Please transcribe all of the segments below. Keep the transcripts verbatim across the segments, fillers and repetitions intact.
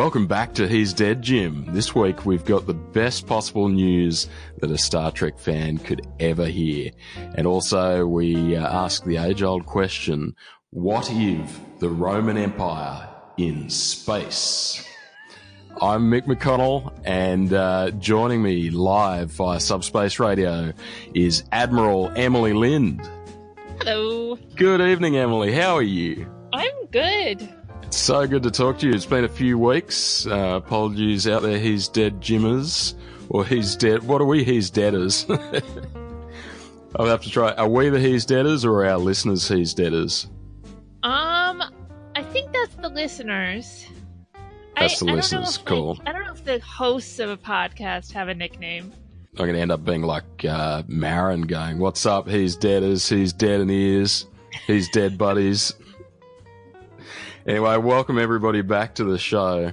Welcome back to He's Dead, Jim. This week we've got the best possible news that a Star Trek fan could ever hear. And also we uh, ask the age-old question, what if the Roman Empire in space? I'm Mick McConnell, and uh, joining me live via Subspace Radio is Admiral Emily Lind. Hello. Good evening, Emily. How are you? I'm good. So good to talk to you. It's been a few weeks. Uh, apologies out there, He's Dead Jimmers. Or He's Dead. What are we, He's Deaders? I'll have to try. Are we the He's Deaders or are our listeners He's Deaders? Um, I think that's the listeners. That's I, the I listeners. Don't know if, cool. I, I don't know if the hosts of a podcast have a nickname. I'm going to end up being like uh, Marin going, what's up, He's Deaders, He's Dead in the Ears, He's Dead Buddies. Anyway, welcome everybody back to the show.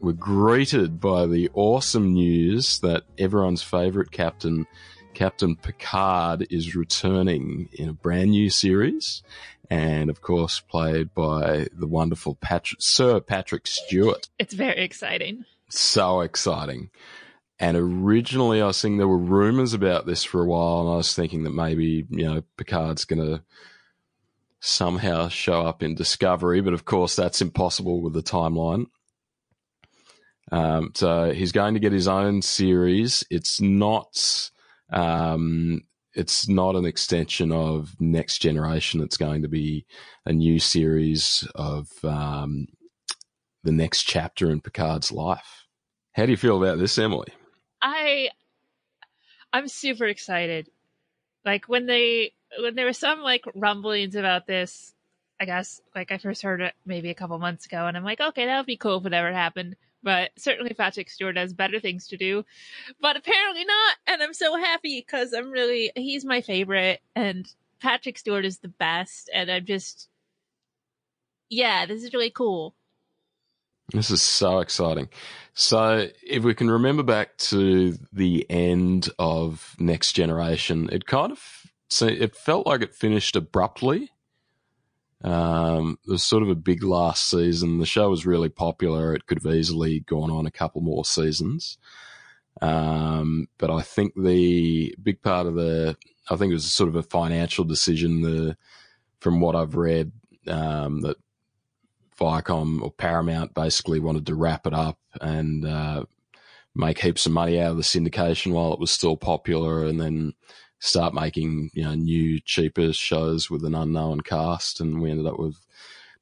We're greeted by the awesome news that everyone's favourite captain, Captain Picard, is returning in a brand new series and, of course, played by the wonderful Patrick, Sir Patrick Stewart. It's very exciting. So exciting. And originally I was thinking there were rumours about this for a while and I was thinking that maybe, you know, Picard's going to somehow show up in Discovery, but of course that's impossible with the timeline. Um, so he's going to get his own series. It's not, um, it's not an extension of Next Generation. It's going to be a new series of um, the next chapter in Picard's life. How do you feel about this, Emily? I, I'm super excited. Like when they. When there was some like rumblings about this, I guess like I first heard it maybe a couple months ago, and I'm like, okay, that would be cool if it ever happened. But certainly Patrick Stewart has better things to do, but apparently not. And I'm so happy because I'm really he's my favorite, and Patrick Stewart is the best. And I'm just, yeah, this is really cool. This is so exciting. So if we can remember back to the end of Next Generation, it kind of. So it felt like it finished abruptly. Um, it was sort of a big last season. The show was really popular. It could have easily gone on a couple more seasons. Um, but I think the big part of the, I think it was sort of a financial decision the, from what I've read um, that Viacom or Paramount basically wanted to wrap it up and uh, make heaps of money out of the syndication while it was still popular and then start making, you know, new, cheaper shows with an unknown cast, and we ended up with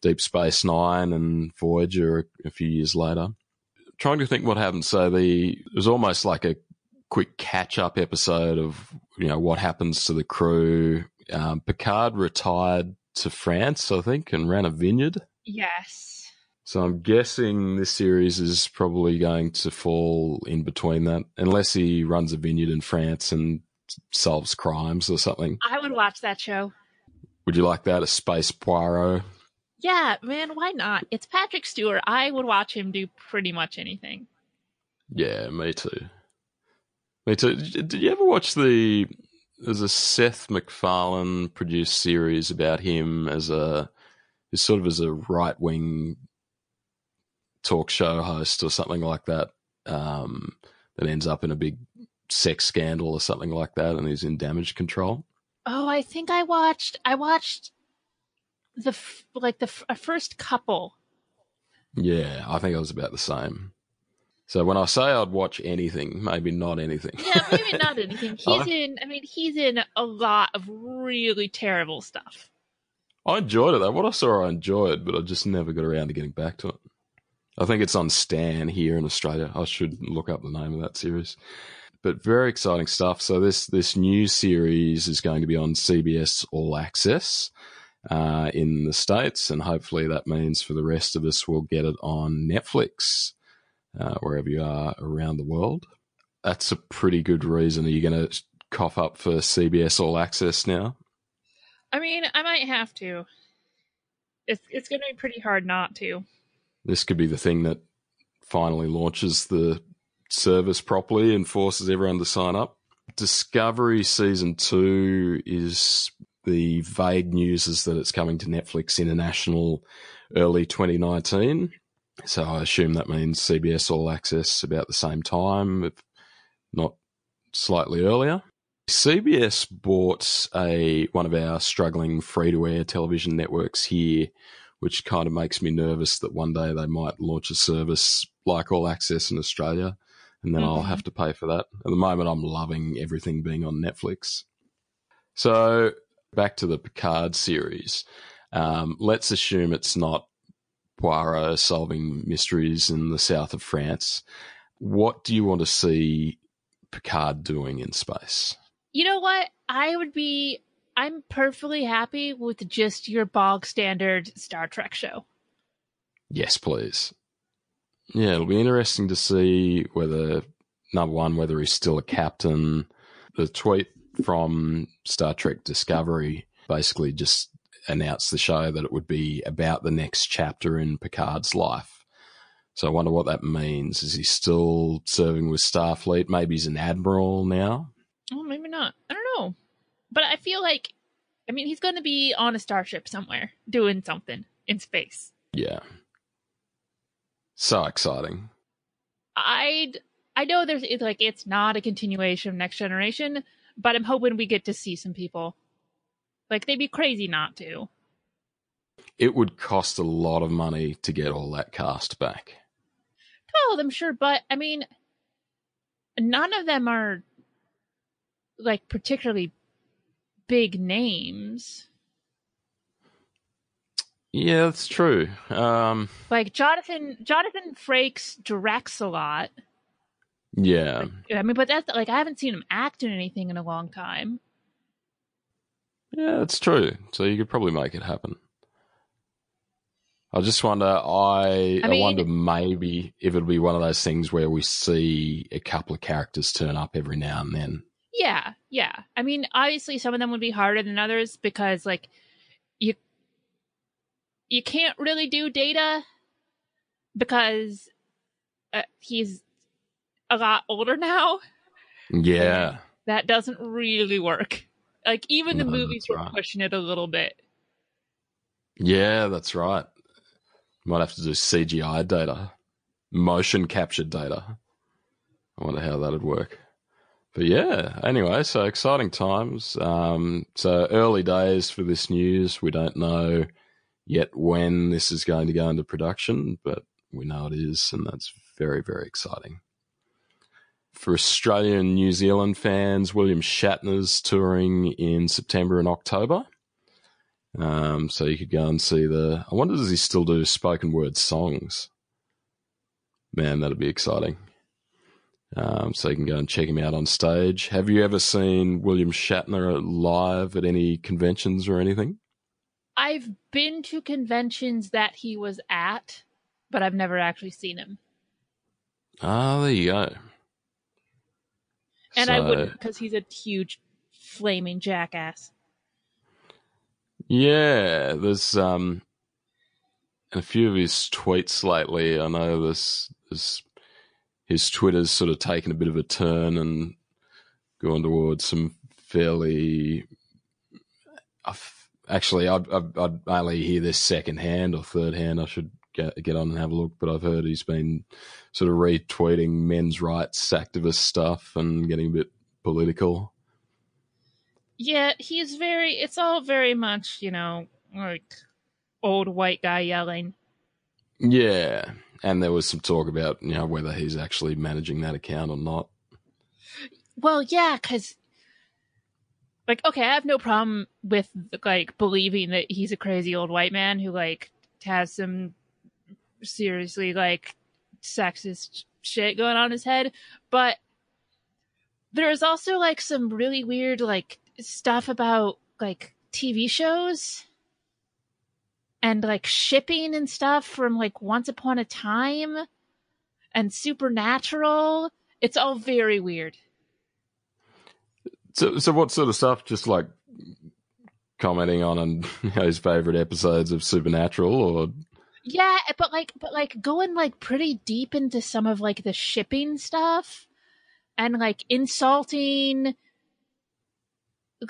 Deep Space Nine and Voyager a few years later. I'm trying to think what happened. So the it was almost like a quick catch-up episode of, you know, what happens to the crew. Um, Picard retired to France, I think, and ran a vineyard. Yes. So I'm guessing this series is probably going to fall in between that, unless he runs a vineyard in France and solves crimes or something. I would watch that show. Would you like that? A space Poirot? Yeah, man, why not? It's Patrick Stewart. I would watch him do pretty much anything. Yeah, me too. Me too. Did you ever watch the... There's a Seth MacFarlane produced series about him as a... sort of as a right-wing talk show host or something like that um, that ends up in a big sex scandal or something like that, and he's in damage control. Oh, I think I watched. I watched the f- like the f- first couple. Yeah, I think I was about the same. So when I say I'd watch anything, maybe not anything. Yeah, maybe not anything. He's in. I mean, he's in a lot of really terrible stuff. I enjoyed it though. What I saw, I enjoyed, but I just never got around to getting back to it. I think it's on Stan here in Australia. I should look up the name of that series. But very exciting stuff. So this this new series is going to be on C B S All Access uh, in the States, and hopefully that means for the rest of us we'll get it on Netflix, uh, wherever you are around the world. That's a pretty good reason. Are you going to cough up for C B S All Access now? I mean, I might have to. It's it's going to be pretty hard not to. This could be the thing that finally launches the service properly and forces everyone to sign up. Discovery season two is the vague news is that it's coming to Netflix International early twenty nineteen. So I assume that means C B S All Access about the same time, if not slightly earlier. C B S bought a one of our struggling free-to-air television networks here, which kind of makes me nervous that one day they might launch a service like All Access in Australia, and then mm-hmm. I'll have to pay for that. At the moment, I'm loving everything being on Netflix. So back to the Picard series. Um, let's assume it's not Poirot solving mysteries in the south of France. What do you want to see Picard doing in space? You know what? I would be... I'm perfectly happy with just your bog standard Star Trek show. Yes, please. Yeah, it'll be interesting to see whether, number one, whether he's still a captain. The tweet from Star Trek Discovery basically just announced the show that it would be about the next chapter in Picard's life. So I wonder what that means. Is he still serving with Starfleet? Maybe he's an admiral now? Oh, maybe not. I don't know. But I feel like, I mean, he's going to be on a starship somewhere doing something in space. Yeah. So exciting. I'd, I know there's it's like it's not a continuation of Next Generation, but I'm hoping we get to see some people. Like, they'd be crazy not to. It would cost a lot of money to get all that cast back. Oh, I'm sure. But, I mean, none of them are, like, particularly big names. Yeah, that's true. Um, like Jonathan, Jonathan Frakes directs a lot. Yeah. Like, I mean, but that's like, I haven't seen him act in anything in a long time. Yeah, that's true. So you could probably make it happen. I just wonder, I, I, mean, I wonder maybe if it'd be one of those things where we see a couple of characters turn up every now and then. Yeah. Yeah. I mean, obviously some of them would be harder than others because like you, You can't really do Data because uh, he's a lot older now. Yeah. That doesn't really work. Like, even the no, movies were right. pushing it a little bit. Yeah, that's right. Might have to do C G I Data. Motion capture Data. I wonder how that would work. But yeah, anyway, so exciting times. Um, so early days for this news. We don't know yet when this is going to go into production, but we know it is, and that's very, very exciting. For Australia and New Zealand fans, William Shatner's touring in September and October. Um, so you could go and see the... I wonder, does he still do spoken word songs? Man, that'd be exciting. Um, so you can go and check him out on stage. Have you ever seen William Shatner live at any conventions or anything? I've been to conventions that he was at, but I've never actually seen him. Ah, there you go. And so, I wouldn't, because he's a huge flaming jackass. Yeah, there's um, a few of his tweets lately. I know this, this his Twitter's sort of taken a bit of a turn and gone towards some fairly... Uh, Actually, I'd, I'd, I'd only hear this secondhand or third hand. I should get, get on and have a look, but I've heard he's been sort of retweeting men's rights activist stuff and getting a bit political. Yeah, he's very, it's all very much, you know, like old white guy yelling. Yeah, and there was some talk about, you know, whether he's actually managing that account or not. Well, yeah, because... Like, okay, I have no problem with, like, believing that he's a crazy old white man who, like, has some seriously, like, sexist shit going on in his head. But there is also, like, some really weird, like, stuff about, like, T V shows and, like, shipping and stuff from, like, Once Upon a Time and Supernatural. It's all very weird. So, so what sort of stuff? Just like commenting on and, you know, his favorite episodes of Supernatural, or yeah, but like, but like going like pretty deep into some of like the shipping stuff, and like insulting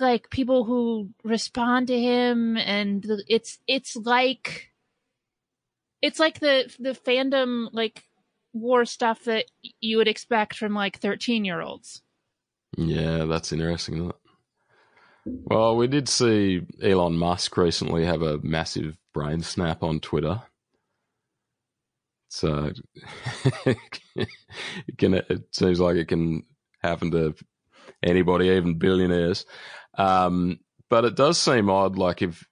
like people who respond to him, and it's it's like it's like the the fandom like war stuff that you would expect from like thirteen year olds. Yeah, that's interesting, isn't it? Well, we did see Elon Musk recently have a massive brain snap on Twitter. So it, can, it seems like it can happen to anybody, even billionaires. Um, but it does seem odd, like if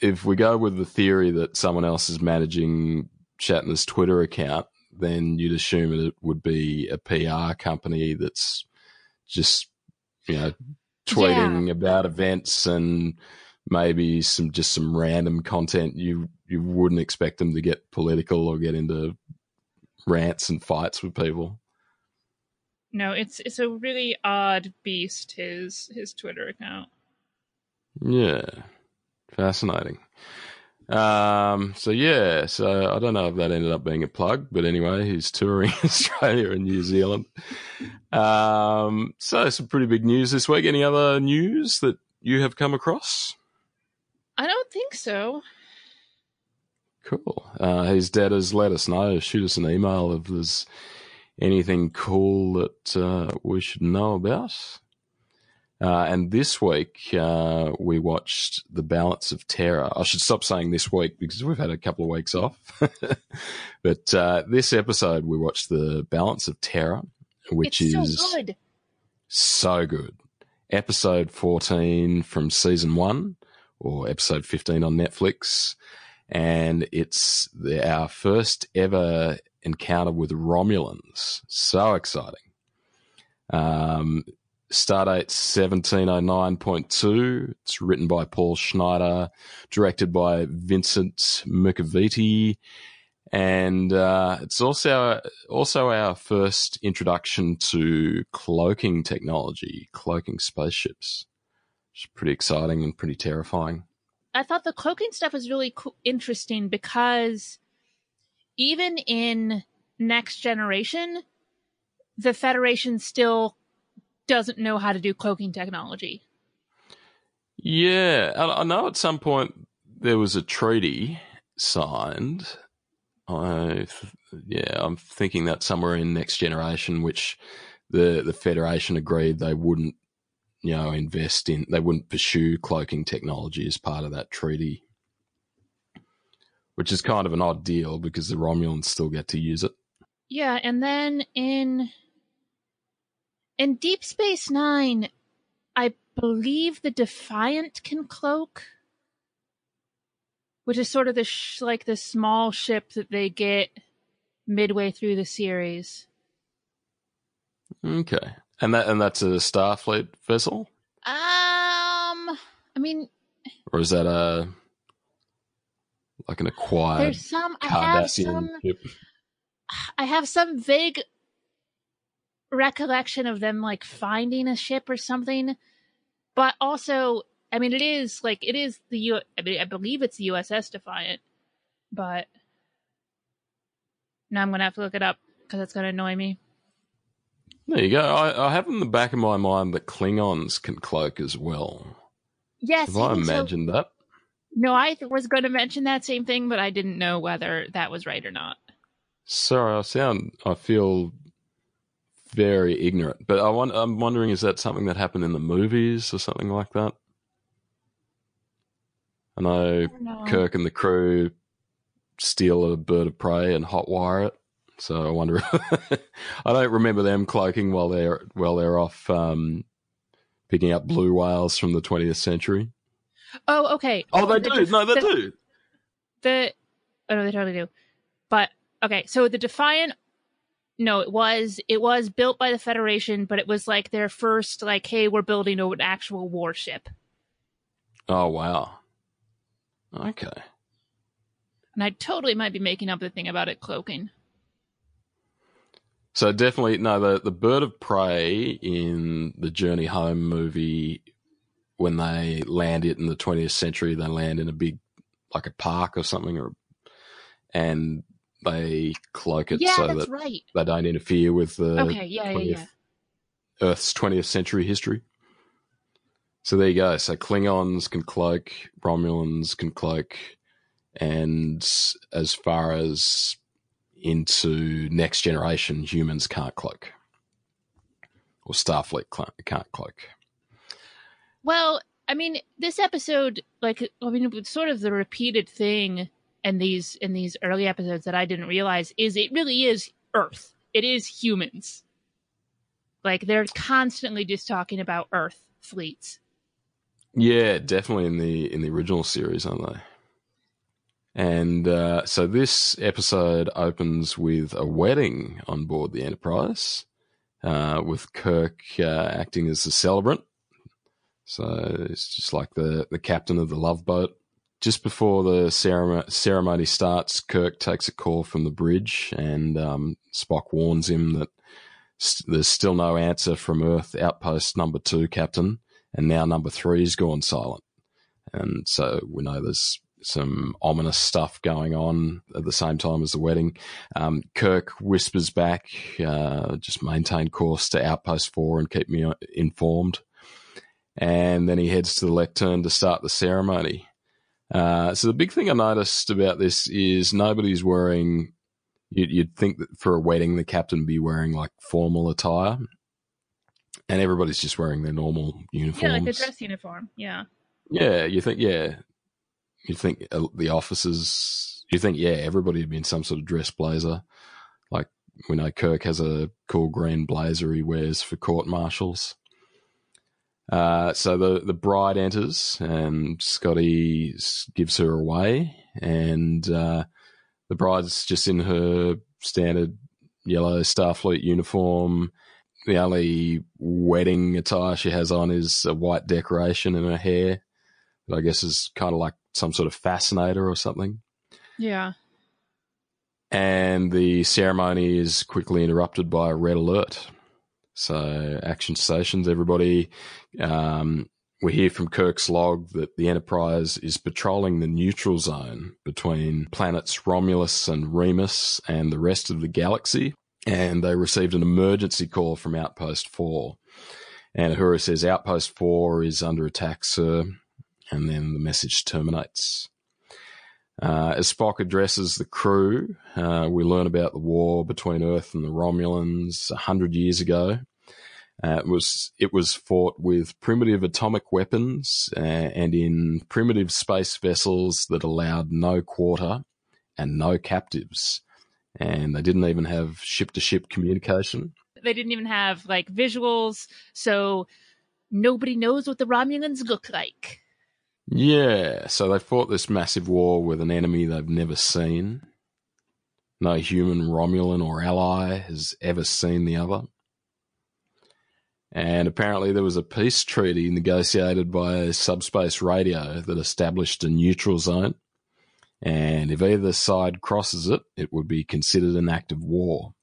if we go with the theory that someone else is managing Shatner's Twitter account, then you'd assume it would be a P R company that's just, you know, tweeting yeah. about events and maybe some just some random content. You you wouldn't expect them to get political or get into rants and fights with people. No, it's it's a really odd beast, his his Twitter account. Yeah, fascinating. Um, so yeah, so I don't know if that ended up being a plug, but anyway, he's touring Australia and New Zealand. Um, so some pretty big news this week. Any other news that you have come across? I don't think so. Cool. Uh, He's Dead has let us know. Shoot us an email if there's anything cool that uh, we should know about. Uh, and this week uh, we watched The Balance of Terror. I should stop saying this week because we've had a couple of weeks off. But uh, this episode we watched The Balance of Terror, which it's is so good. So good. Episode fourteen from season one, or episode fifteen on Netflix, and it's the, our first ever encounter with Romulans. So exciting. Um, Stardate seventeen oh nine point two. It's written by Paul Schneider, directed by Vincent Murkowitz, and uh, it's also also our first introduction to cloaking technology, cloaking spaceships. It's pretty exciting and pretty terrifying. I thought the cloaking stuff was really co- interesting because even in Next Generation, the Federation still doesn't know how to do cloaking technology. Yeah. I know at some point there was a treaty signed. I yeah, I'm thinking that somewhere in Next Generation, which the, the Federation agreed they wouldn't, you know, invest in, they wouldn't pursue cloaking technology as part of that treaty, which is kind of an odd deal because the Romulans still get to use it. Yeah. And then in, in Deep Space Nine, I believe the Defiant can cloak, which is sort of the sh- like the small ship that they get midway through the series. Okay, and that and that's a Starfleet vessel. Um, I mean, or is that a like an acquired? There's some. I have some. Ship? I have some vague recollection of them like finding a ship or something, but also, I mean, it is like it is the U. I, mean, I believe it's the U S S Defiant, but now I'm gonna have to look it up because that's gonna annoy me. There you go. I, I have in the back of my mind that Klingons can cloak as well. Yes, have I imagined so, that? No, I was going to mention that same thing, but I didn't know whether that was right or not. Sorry, I sound. I feel. Very ignorant, but I want, I'm wondering, is that something that happened in the movies or something like that? I know, I know. Kirk and the crew steal a bird of prey and hotwire it, so I wonder. I don't remember them cloaking while they're while they're off um, picking up blue whales from the twentieth century. Oh, okay. Oh, they the, do. The, no, they the, do. The oh no, they totally do. But okay, so the Defiant. No, it was it was built by the Federation, but it was like their first, like, hey, we're building an actual warship. Oh, wow. Okay. And I totally might be making up the thing about it cloaking. So definitely, no, the, the bird of prey in the Journey Home movie, when they land it in the twentieth century, they land in a big, like a park or something, or and... they cloak it yeah, so that right. they don't interfere with the okay, yeah, twentieth, yeah, yeah. Earth's twentieth century history. So there you go. So Klingons can cloak, Romulans can cloak, And as far as into Next Generation, humans can't cloak, or Starfleet can't cloak. Well, I mean, this episode, like, I mean, it's sort of the repeated thing in these in these early episodes that I didn't realize is it really is Earth. It is humans. Like, they're constantly just talking about Earth fleets. Yeah, definitely in the in the original series, aren't they? And uh, so this episode opens with a wedding on board the Enterprise, uh, with Kirk uh, acting as the celebrant. So it's just like the, the captain of the love boat. Just before the ceremony, ceremony starts, Kirk takes a call from the bridge, and um, Spock warns him that st- there's still no answer from Earth Outpost number two, Captain, and now number three has gone silent. And so we know there's some ominous stuff going on at the same time as the wedding. Um, Kirk whispers back, uh, just maintain course to Outpost four and keep me informed. And then he heads to the lectern to start the ceremony. Uh, so the big thing I noticed about this is nobody's wearing, you'd, you'd think that for a wedding, the captain would be wearing like formal attire, and everybody's just wearing their normal uniforms. Yeah, like a dress uniform. Yeah. Yeah. You think, yeah. You think the officers, you think, yeah, everybody would be in some sort of dress blazer. Like, we know Kirk has a cool green blazer he wears for court martials. Uh, so the, the bride enters and Scotty gives her away, and uh, the bride's just in her standard yellow Starfleet uniform. The only wedding attire she has on is a white decoration in her hair that I guess is kind of like some sort of fascinator or something. Yeah. And the ceremony is quickly interrupted by a red alert. So action stations, everybody. Um, we hear from Kirk's log that the Enterprise is patrolling the neutral zone between planets Romulus and Remus and the rest of the galaxy, and they received an emergency call from Outpost four. And Uhura says, Outpost four is under attack, sir, and then the message terminates. Uh, as Spock addresses the crew, uh, we learn about the war between Earth and the Romulans a hundred years ago. Uh, it was it was fought with primitive atomic weapons uh, and in primitive space vessels that allowed no quarter and no captives, and they didn't even have ship-to-ship communication. They didn't even have like visuals, so nobody knows what the Romulans look like. Yeah, so they fought this massive war with an enemy they've never seen. No human, Romulan, or ally has ever seen the other. And apparently there was a peace treaty negotiated by Subspace Radio that established a neutral zone. And if either side crosses it, it would be considered an act of war.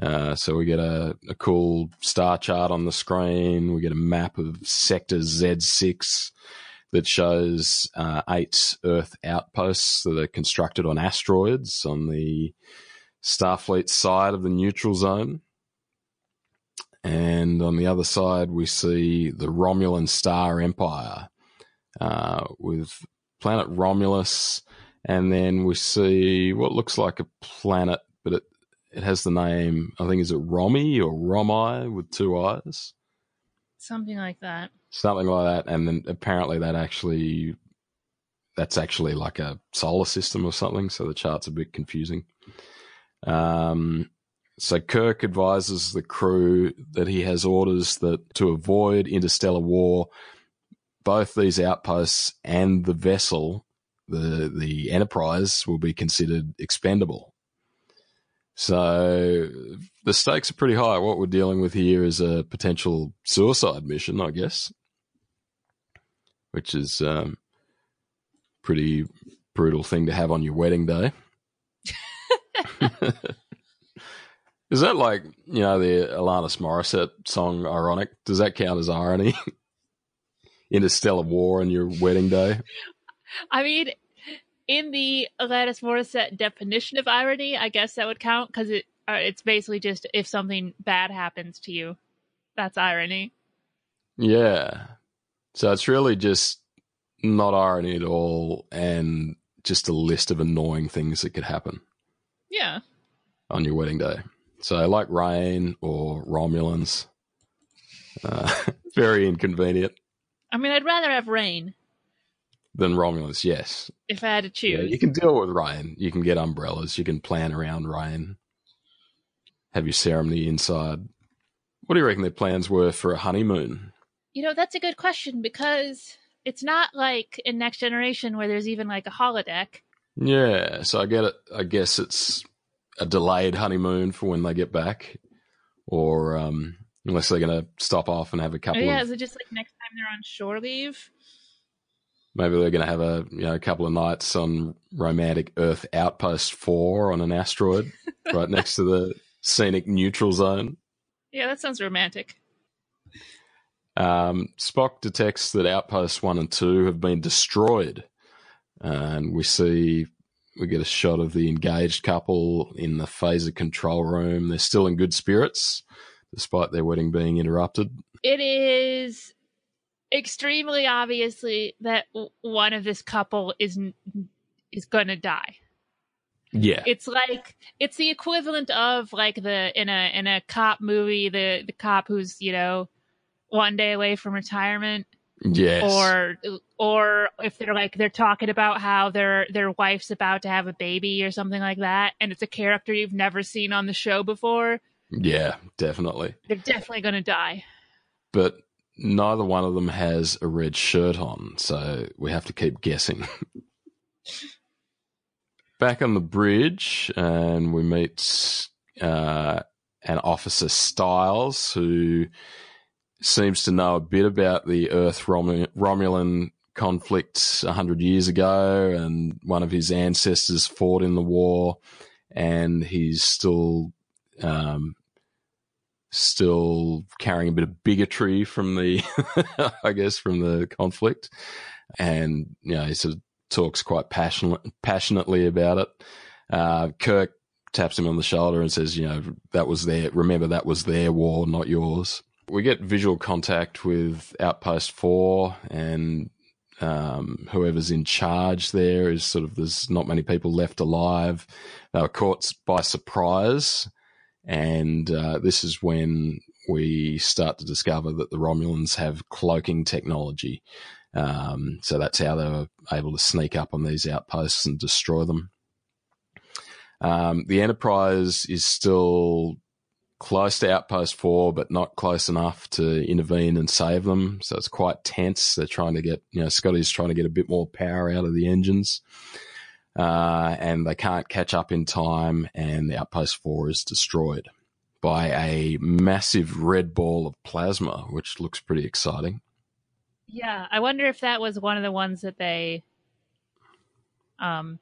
Uh, so we get a, a cool star chart on the screen. We get a map of Sector Z six that shows uh, eight Earth outposts that are constructed on asteroids on the Starfleet side of the neutral zone. And on the other side, we see the Romulan Star Empire uh, with planet Romulus. And then we see what looks like a planet, but it It has the name, I think, is it Romy or Romi with two eyes? Something like that. Something like that. And then apparently that actually, that's actually like a solar system or something. So the chart's a bit confusing. Um, so Kirk advises the crew that he has orders that to avoid interstellar war, both these outposts and the vessel, the, the Enterprise, will be considered expendable. So the stakes are pretty high. What we're dealing with here is a potential suicide mission, I guess, which is a um, pretty brutal thing to have on your wedding day. Is that like, you know, the Alanis Morissette song, Ironic? Does that count as irony? Interstellar war on your wedding day? I mean... in the Alanis Morissette definition of irony, I guess that would count, because it uh, it's basically just if something bad happens to you, that's irony. Yeah. So it's really just not irony at all and just a list of annoying things that could happen. Yeah. On your wedding day. So I like rain or Romulans. Uh, very inconvenient. I mean, I'd rather have rain. Than Romulus, yes. If I had to choose. Yeah, you can deal with rain. You can get umbrellas. You can plan around rain. Have your ceremony inside. What do you reckon their plans were for a honeymoon? You know, that's a good question, because it's not like in Next Generation where there's even like a holodeck. Yeah, so I get it. I guess it's a delayed honeymoon for when they get back, or um, unless they're going to stop off and have a couple. Oh, yeah, of, is it just like next time they're on shore leave? Maybe they're going to have a you know a couple of nights on romantic Earth Outpost four on an asteroid right next to the scenic neutral zone. Yeah, that sounds romantic. Um, Spock detects that Outposts one and two have been destroyed, and we see we get a shot of the engaged couple in the phaser control room. They're still in good spirits, despite their wedding being interrupted. It is extremely obviously that one of this couple is is going to die. Yeah, it's like it's the equivalent of like the in a in a cop movie, the the cop who's you know one day away from retirement. Yes. Or or if they're like they're talking about how their their wife's about to have a baby or something like that, and it's a character you've never seen on the show before. Yeah, definitely. They're definitely going to die. But neither one of them has a red shirt on, so we have to keep guessing. Back on the bridge, and we meet uh, an officer, Styles, who seems to know a bit about the Earth-Romulan conflict one hundred years ago, and one of his ancestors fought in the war, and he's still um, still carrying a bit of bigotry from the, I guess, from the conflict. And, you know, he sort of talks quite passionate, passionately about it. Uh, Kirk taps him on the shoulder and says, you know, that was their, remember that was their war, not yours. We get visual contact with Outpost four, and um, whoever's in charge there is sort of, there's not many people left alive. They were caught by surprise, and uh, this is when we start to discover that the Romulans have cloaking technology. Um, so that's how they were able to sneak up on these outposts and destroy them. Um, the Enterprise is still close to Outpost four, but not close enough to intervene and save them. So it's quite tense. They're trying to get, you know, Scotty's trying to get a bit more power out of the engines, uh, and they can't catch up in time, and Outpost four is destroyed by a massive red ball of plasma, which looks pretty exciting. Yeah, I wonder if that was one of the ones that they um,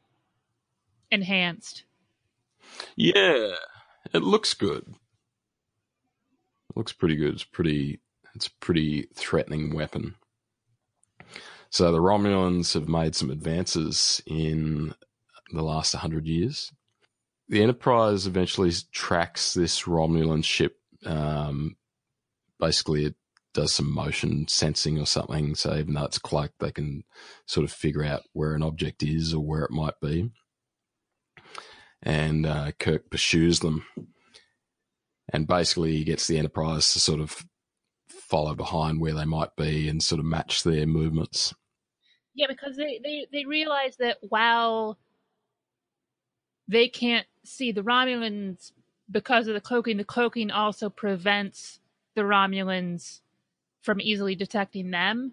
enhanced. Yeah, it looks good. It looks pretty good. It's pretty. It's a pretty threatening weapon. So the Romulans have made some advances in the last one hundred years. The Enterprise eventually tracks this Romulan ship. Um, basically, it does some motion sensing or something, so even though it's cloaked, they can sort of figure out where an object is or where it might be. And uh, Kirk pursues them. And basically he gets the Enterprise to sort of follow behind where they might be and sort of match their movements. Yeah, because they, they, they realize that while they can't see the Romulans because of the cloaking, the cloaking also prevents the Romulans from easily detecting them.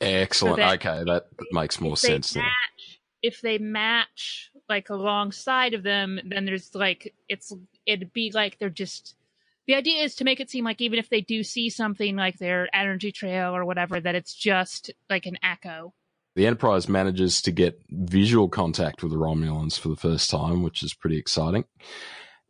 Excellent. So that okay, that if, makes more if sense. They match, if they match like alongside of them, then there's like it's it'd be like they're just. The idea is to make it seem like even if they do see something like their energy trail or whatever, that it's just like an echo. The Enterprise manages to get visual contact with the Romulans for the first time, which is pretty exciting.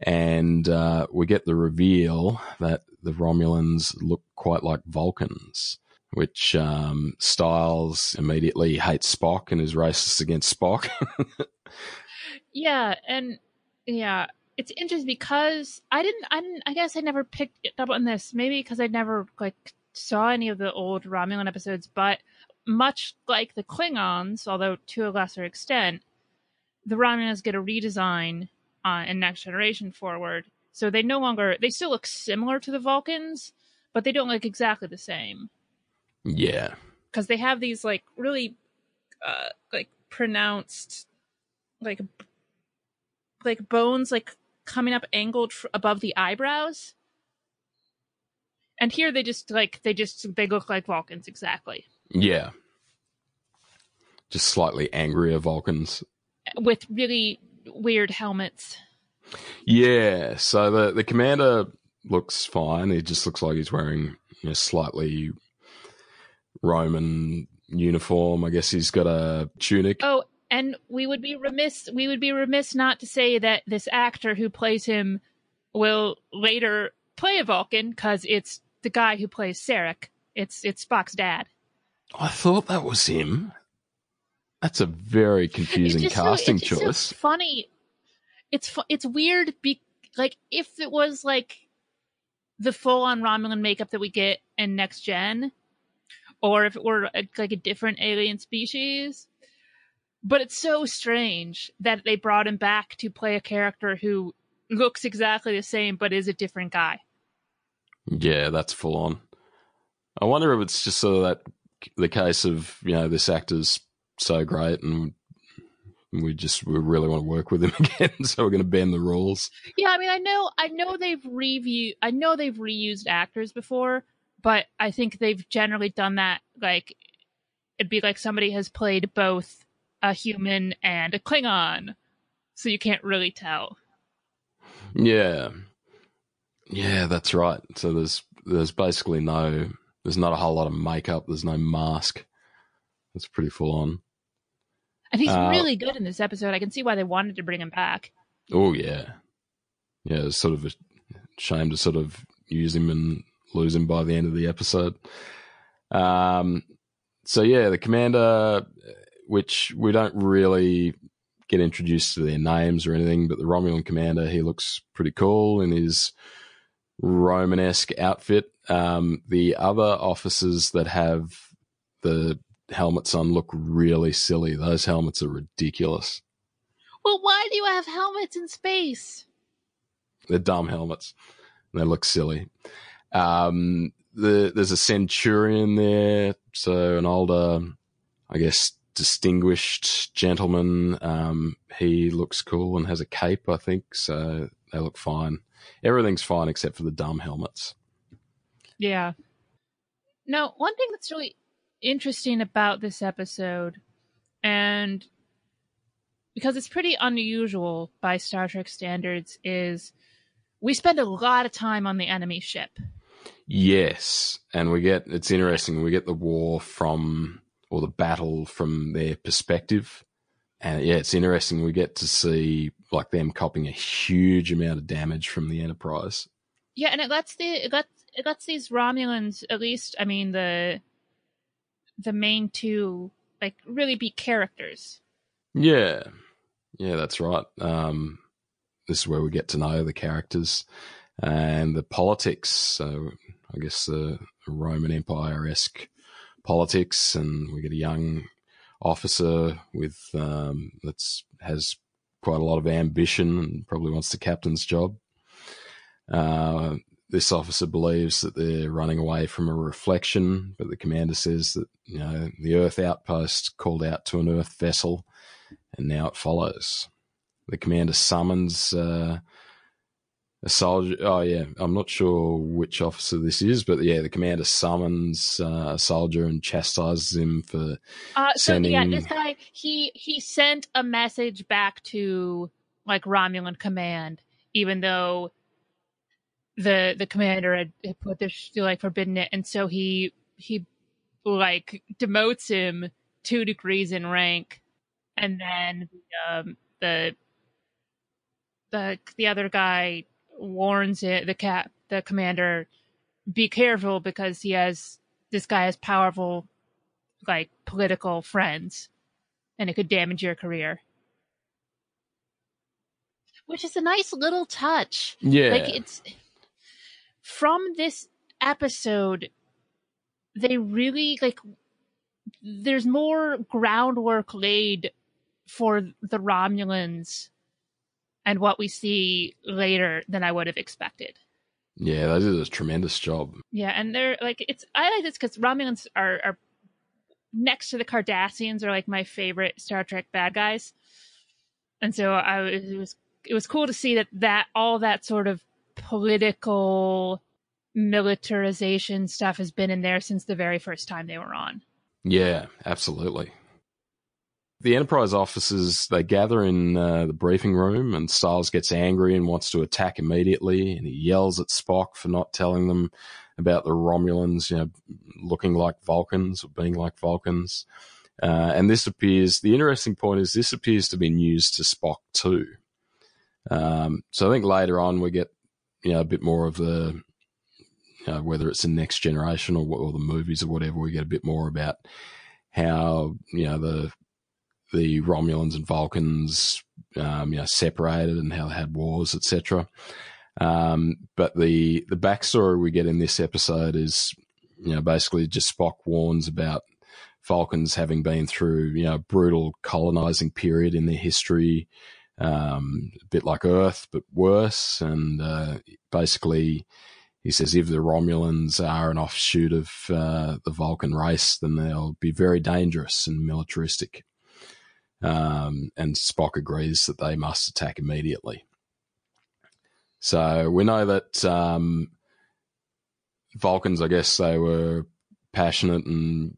And uh, we get the reveal that the Romulans look quite like Vulcans, which um, Styles immediately hates Spock and is racist against Spock. Yeah, and yeah, it's interesting because I didn't, I didn't, I guess I never picked up on this, maybe because I never like saw any of the old Romulan episodes, but much like the Klingons, although to a lesser extent, the Romulans get a redesign uh, in Next Generation forward. So they no longer, they still look similar to the Vulcans, but they don't look exactly the same. Yeah. Because they have these like really uh, like pronounced like like bones like coming up angled f- above the eyebrows. And here they just like they just they look like Vulcans exactly. Yeah. Just slightly angrier Vulcans with really weird helmets. Yeah, so the the commander looks fine. He just looks like he's wearing a you know, slightly Roman uniform. I guess he's got a tunic. Oh, and we would be remiss we would be remiss not to say that this actor who plays him will later play a Vulcan, because it's the guy who plays Sarek. It's it's Spock's dad. I thought that was him. That's a very confusing it's just casting so, it's just choice. So funny. It's fu- it's weird. Be- like if it was like the full on Romulan makeup that we get in Next Gen, or if it were a, like a different alien species. But it's so strange that they brought him back to play a character who looks exactly the same but is a different guy. Yeah, that's full on. I wonder if it's just sort of that the case of you know this actor's so great and we just we really want to work with him again, so we're going to bend the rules. Yeah, I mean, I know, I know they've reviewed, I know they've reused actors before, but I think they've generally done that. Like, it'd be like somebody has played both a human and a Klingon, so you can't really tell. Yeah, yeah, that's right. So there's there's basically no, there's not a whole lot of makeup. There's no mask. That's pretty full on. And he's uh, really good in this episode. I can see why they wanted to bring him back. Oh, yeah. Yeah, it's sort of a shame to sort of use him and lose him by the end of the episode. Um, so, yeah, the commander, which we don't really get introduced to their names or anything, but the Romulan commander, he looks pretty cool in his Romanesque outfit. Um, the other officers that have the helmets on look really silly. Those helmets are ridiculous. Well, why do you have helmets in space? They're dumb helmets. They look silly. Um, the, there's a centurion there, so an older, I guess, distinguished gentleman. Um, he looks cool and has a cape, I think, so they look fine. Everything's fine except for the dumb helmets. Yeah. Now, one thing that's really interesting about this episode, and because it's pretty unusual by Star Trek standards, is we spend a lot of time on the enemy ship. Yes, and we get, it's interesting, we get the war from, or the battle from their perspective, and yeah, it's interesting, we get to see like them copying a huge amount of damage from the Enterprise. Yeah, and it lets the it lets, it lets these Romulans, at least, I mean the the main two, like, really be characters. Yeah. Yeah, that's right. Um, this is where we get to know the characters and the politics. So I guess the Roman Empire-esque politics, and we get a young officer with um, that's has quite a lot of ambition and probably wants the captain's job. Uh, this officer believes that they're running away from a reflection, but the commander says that, you know, the Earth Outpost called out to an Earth vessel, and now it follows. The commander summons uh, a soldier. Oh, yeah, I'm not sure which officer this is, but, yeah, the commander summons uh, a soldier and chastises him for uh, sending... So, yeah, this guy, he, he sent a message back to, like, Romulan command, even though the the commander had put this, like, forbidden it, and so he he like demotes him two degrees in rank, and then um, the the the other guy warns it, the cap the commander, be careful because he has this guy has powerful like political friends, and it could damage your career. Which is a nice little touch. Yeah, like it's. From this episode, they really, like, there's more groundwork laid for the Romulans and what we see later than I would have expected. Yeah, they did a tremendous job. Yeah, and they're like, it's, I like this because Romulans are, are next to the Cardassians are like my favorite Star Trek bad guys. And so I it was it was cool to see that, that all that sort of political militarization stuff has been in there since the very first time they were on. Yeah, absolutely. The Enterprise officers, they gather in uh, the briefing room, and Stiles gets angry and wants to attack immediately, and he yells at Spock for not telling them about the Romulans, you know, looking like Vulcans or being like Vulcans. Uh, and this appears, the interesting point is this appears to be news to Spock too. Um, so I think later on we get, you know, a bit more of the, you know, whether it's in Next Generation or, or the movies or whatever, we get a bit more about how, you know, the, the Romulans and Vulcans, um, you know, separated and how they had wars, et cetera. Um, but the, the backstory we get in this episode is, you know, basically just Spock warns about Vulcans having been through, you know, a brutal colonizing period in their history, um, a bit like Earth, but worse. And uh, basically he says if the Romulans are an offshoot of uh, the Vulcan race, then they'll be very dangerous and militaristic. Um, and Spock agrees that they must attack immediately. So we know that um, Vulcans, I guess they were passionate and,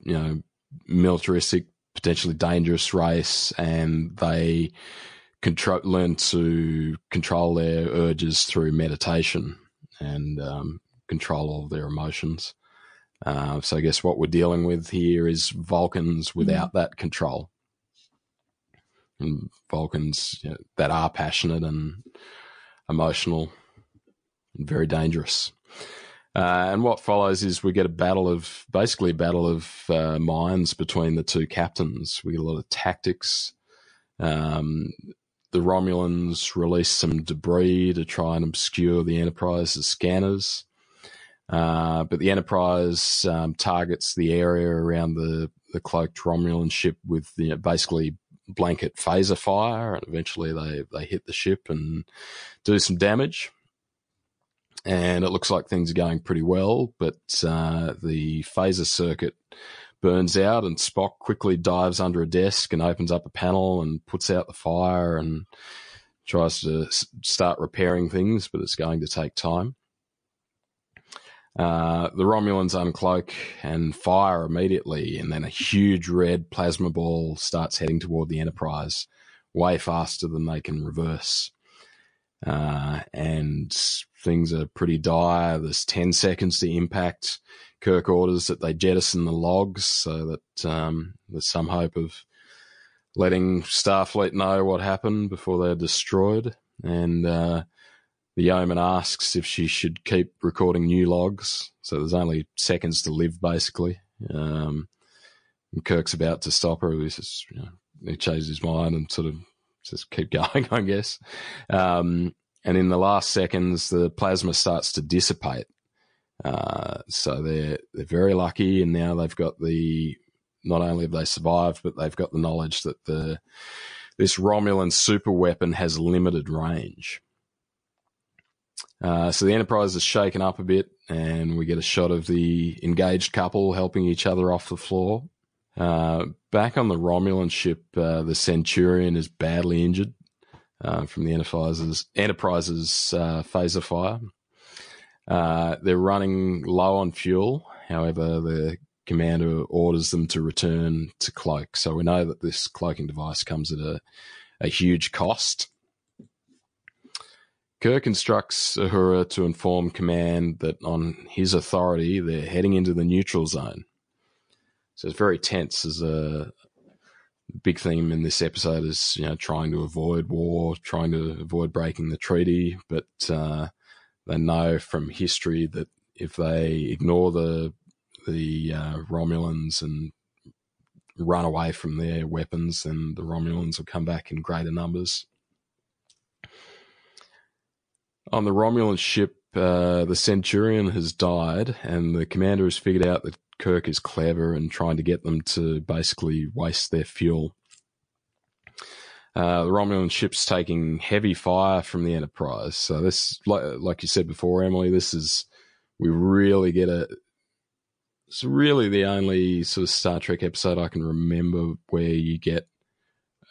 you know, militaristic, potentially dangerous race, and they control, learn to control their urges through meditation and um, control all their emotions. Uh, so I guess what we're dealing with here is Vulcans without mm-hmm. that control, and Vulcans, you know, that are passionate and emotional and very dangerous. Uh, and what follows is we get a battle of, basically a battle of uh, minds between the two captains. We get a lot of tactics. Um, the Romulans release some debris to try and obscure the Enterprise's scanners. Uh, but the Enterprise um, targets the area around the, the cloaked Romulan ship with, you know, basically blanket phaser fire, and eventually they, they hit the ship and do some damage. And it looks like things are going pretty well, but uh, the phaser circuit burns out, and Spock quickly dives under a desk and opens up a panel and puts out the fire and tries to start repairing things, but it's going to take time. Uh, the Romulans uncloak and fire immediately, and then a huge red plasma ball starts heading toward the Enterprise way faster than they can reverse. Uh, and things are pretty dire. There's ten seconds to impact. Kirk orders that they jettison the logs so that um, there's some hope of letting Starfleet know what happened before they're destroyed. And uh, the Yeoman asks if she should keep recording new logs. So there's only seconds to live, basically. Um, and Kirk's about to stop her. He says, you know, he changes his mind and sort of just keep going, I guess. Um, and in the last seconds, the plasma starts to dissipate. Uh, so they're, they're very lucky, and now they've got the, not only have they survived, but they've got the knowledge that the this Romulan super weapon has limited range. Uh, so the Enterprise is shaken up a bit, and we get a shot of the engaged couple helping each other off the floor. Uh, back on the Romulan ship, uh, the Centurion is badly injured uh, from the Enterprise's, Enterprise's uh, phaser fire. Uh, they're running low on fuel. However, the commander orders them to return to cloak. So we know that this cloaking device comes at a, a huge cost. Kirk instructs Uhura to inform command that on his authority, they're heading into the neutral zone. So it's very tense. As a big theme in this episode is, you know, trying to avoid war, trying to avoid breaking the treaty. But uh, they know from history that if they ignore the the uh, Romulans and run away from their weapons, then the Romulans will come back in greater numbers. On the Romulan ship, uh, the Centurion has died, and the commander has figured out that Kirk is clever and trying to get them to basically waste their fuel. Uh, the Romulan ship's taking heavy fire from the Enterprise. So this, like, like you said before, Emily, this is, we really get a, it's really the only sort of Star Trek episode I can remember where you get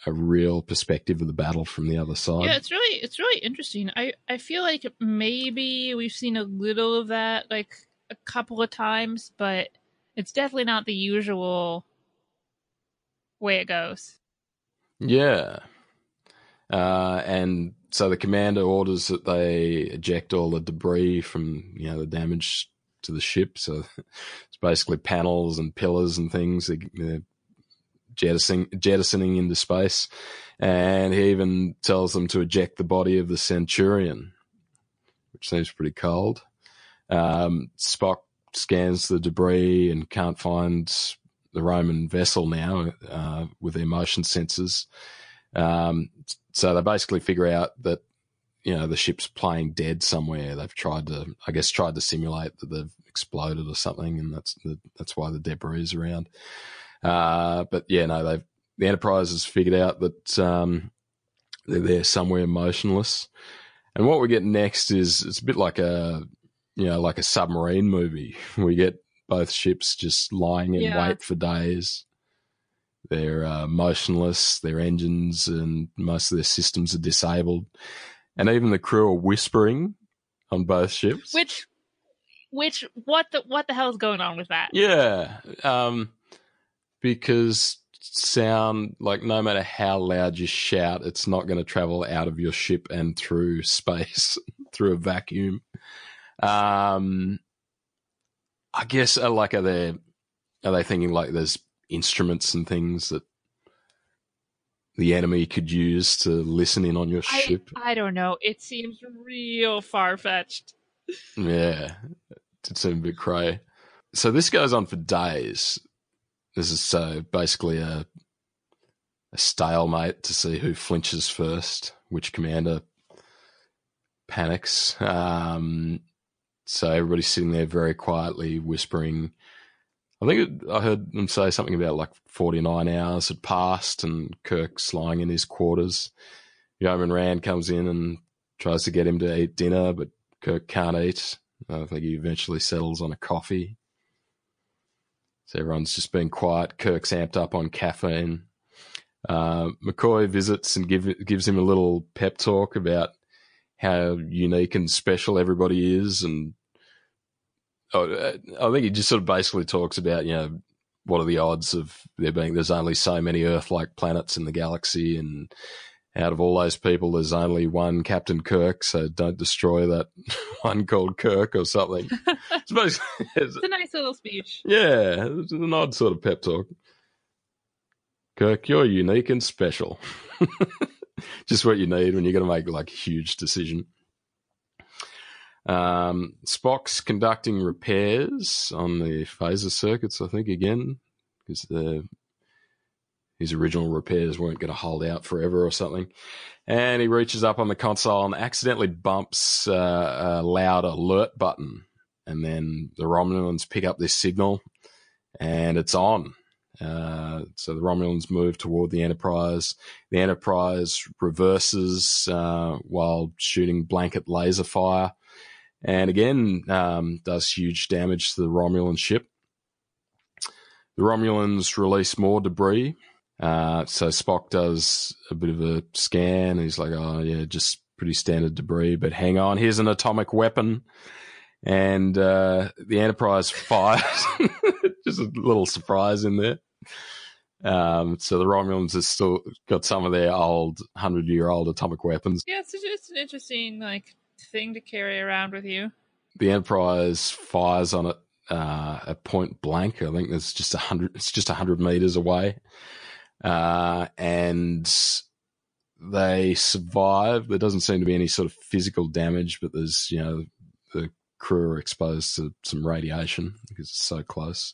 a real perspective of the battle from the other side. Yeah, it's really, it's really interesting. I, I feel like maybe we've seen a little of that, like a couple of times, but it's definitely not the usual way it goes. Yeah. Uh, and so the commander orders that they eject all the debris from, you know, the damage to the ship. So it's basically panels and pillars and things that they're jettisoning, jettisoning into space. And he even tells them to eject the body of the Centurion, which seems pretty cold. Um, Spock scans the debris and can't find the Roman vessel now uh, with their motion sensors. Um, so they basically figure out that, you know, the ship's playing dead somewhere. They've tried to, I guess, tried to simulate that they've exploded or something, and that's the, that's why the debris is around. Uh, but, yeah, no, they've, the Enterprise has figured out that um, they're there somewhere motionless. And what we get next is it's a bit like a, you know, like a submarine movie. We get both ships just lying in yeah. wait for days. They're uh, motionless, their engines and most of their systems are disabled. And even the crew are whispering on both ships. Which, which, what the, what the hell is going on with that? Yeah. Um, because sound, like, no matter how loud you shout, it's not going to travel out of your ship and through space, through a vacuum. Um, I guess, uh, like, are they, are they thinking like there's instruments and things that the enemy could use to listen in on your I, ship? I don't know. It seems real far-fetched. Yeah. It seemed a bit cray. So this goes on for days. This is so basically a, a stalemate to see who flinches first, which commander panics. Um, so everybody's sitting there very quietly whispering. I think it, I heard them say something about like forty-nine hours had passed and Kirk's lying in his quarters. Yeoman Rand comes in and tries to get him to eat dinner, but Kirk can't eat. I think he eventually settles on a coffee. So everyone's just been quiet. Kirk's amped up on caffeine. Uh, McCoy visits and give, gives him a little pep talk about how unique and special everybody is, and Oh, I think he just sort of basically talks about, you know, what are the odds of there being, there's only so many Earth-like planets in the galaxy, and out of all those people, there's only one Captain Kirk, so don't destroy that one called Kirk or something. It's, basically, it's, it's a nice little speech. Yeah, it's an odd sort of pep talk. Kirk, you're unique and special. Just what you need when you're going to make, like, a huge decision. Um, Spock's conducting repairs on the phaser circuits, I think, again, because the, his original repairs weren't going to hold out forever or something. And he reaches up on the console and accidentally bumps uh, a loud alert button. And then the Romulans pick up this signal and it's on. Uh, so the Romulans move toward the Enterprise. The Enterprise reverses uh, while shooting blanket laser fire. And again, um, does huge damage to the Romulan ship. The Romulans release more debris. Uh, so Spock does a bit of a scan. He's like, oh, yeah, just pretty standard debris, but hang on, here's an atomic weapon. And uh, the Enterprise fires. Just a little surprise in there. Um, so the Romulans have still got some of their old hundred-year-old atomic weapons. Yeah, it's, it's an interesting, like, thing to carry around with you. The Enterprise fires on it uh, at point blank. I think there's just a hundred. It's just a hundred meters away, uh, and they survive. There doesn't seem to be any sort of physical damage, but there's, you know, the crew are exposed to some radiation because it's so close.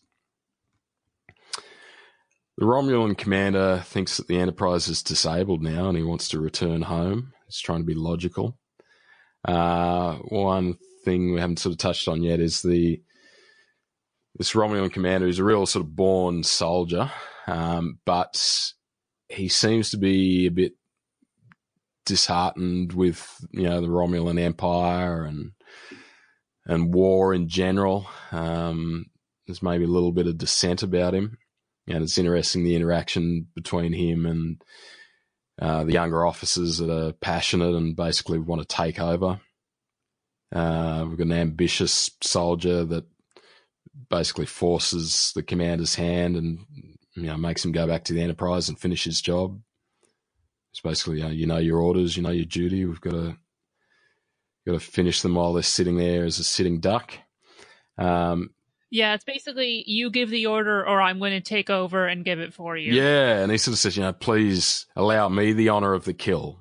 The Romulan commander thinks that the Enterprise is disabled now, and he wants to return home. He's trying to be logical. Uh, one thing we haven't sort of touched on yet is the this Romulan commander who's a real sort of born soldier, um, but he seems to be a bit disheartened with, you know, the Romulan Empire and and war in general. Um, there's maybe a little bit of dissent about him, and it's interesting the interaction between him and uh, the younger officers that are passionate and basically want to take over. Uh, we've got an ambitious soldier that basically forces the commander's hand and, you know, makes him go back to the Enterprise and finish his job. It's basically, you know, you know your orders, you know your duty. We've got to got to finish them while they're sitting there as a sitting duck. Um, yeah, it's basically you give the order or I'm going to take over and give it for you. Yeah, and he sort of says, you know, please allow me the honor of the kill.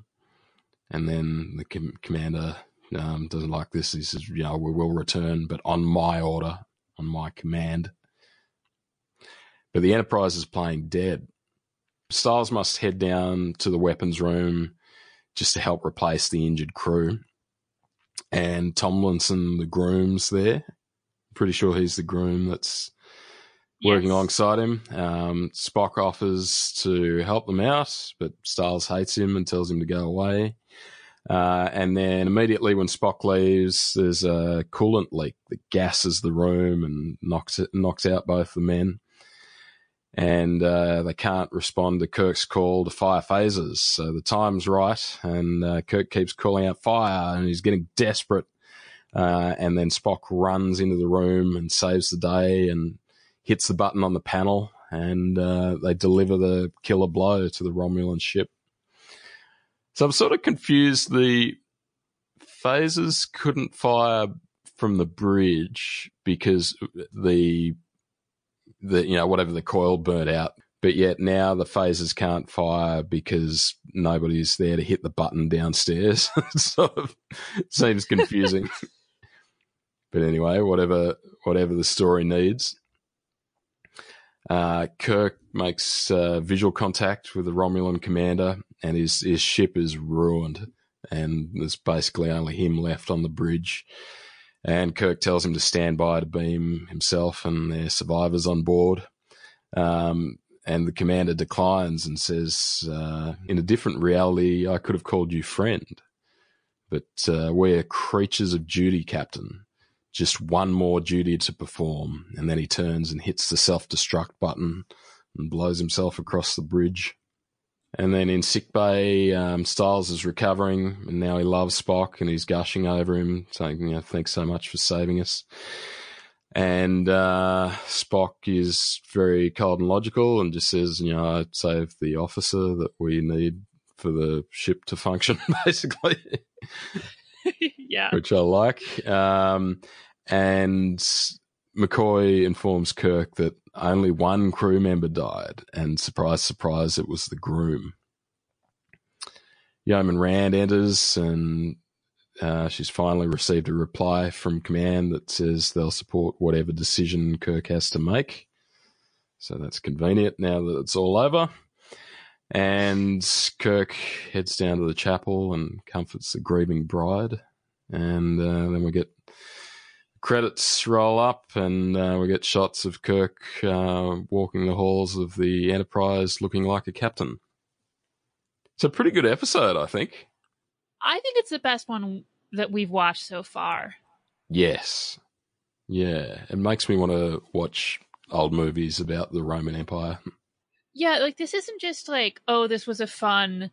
And then the com- commander... Um, doesn't like this. He says, you know, we will return, but on my order, on my command. But the Enterprise is playing dead. Stiles must head down to the weapons room just to help replace the injured crew. And Tomlinson, the groom's there. Pretty sure he's the groom that's working yes. alongside him. Um, Spock offers to help them out, but Stiles hates him and tells him to go away. Uh, and then immediately when Spock leaves, there's a coolant leak that gases the room and knocks it, knocks out both the men. And uh, they can't respond to Kirk's call to fire phasers. So the time's right, and uh, Kirk keeps calling out fire, and he's getting desperate. Uh, and then Spock runs into the room and saves the day and hits the button on the panel, and uh, they deliver the killer blow to the Romulan ship. So I'm sort of confused. The phasers couldn't fire from the bridge because the the you know whatever the coil burnt out, but yet now the phasers can't fire because nobody's there to hit the button downstairs. It sort of seems confusing. But anyway, whatever whatever the story needs. Uh, Kirk makes uh, visual contact with the Romulan commander, and his, his ship is ruined, and there's basically only him left on the bridge. And Kirk tells him to stand by to beam himself and their survivors on board. Um, and the commander declines and says, uh, in a different reality, I could have called you friend, but uh, we're creatures of duty, Captain. Just one more duty to perform. And then he turns and hits the self-destruct button and blows himself across the bridge. And then in sickbay, um, Stiles is recovering, and now he loves Spock, and he's gushing over him, saying, you know, thanks so much for saving us. And uh, Spock is very cold and logical and just says, you know, I saved the officer that we need for the ship to function, basically. Yeah. Which I like. Um, and McCoy informs Kirk that only one crew member died, and surprise, surprise, it was the groom. Yeoman Rand enters, and uh, she's finally received a reply from command that says they'll support whatever decision Kirk has to make. So that's convenient now that it's all over. And Kirk heads down to the chapel and comforts the grieving bride. And uh, then we get credits roll up, and uh, we get shots of Kirk uh, walking the halls of the Enterprise looking like a captain. It's a pretty good episode, I think. I think it's the best one that we've watched so far. Yes. Yeah. It makes me want to watch old movies about the Roman Empire. Yeah, like, this isn't just like, oh, this was a fun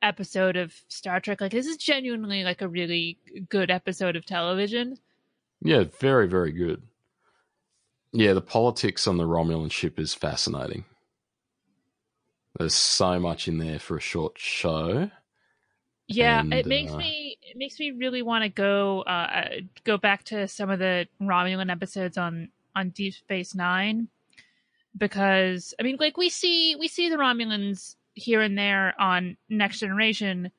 episode of Star Trek. Like, this is genuinely like a really good episode of television. Yeah, very, very good. Yeah, the politics on the Romulan ship is fascinating. There's so much in there for a short show. Yeah, and it makes uh, me it makes me really want to go uh, go back to some of the Romulan episodes on, on Deep Space Nine. Because, I mean, like, we see we see the Romulans here and there on Next Generation,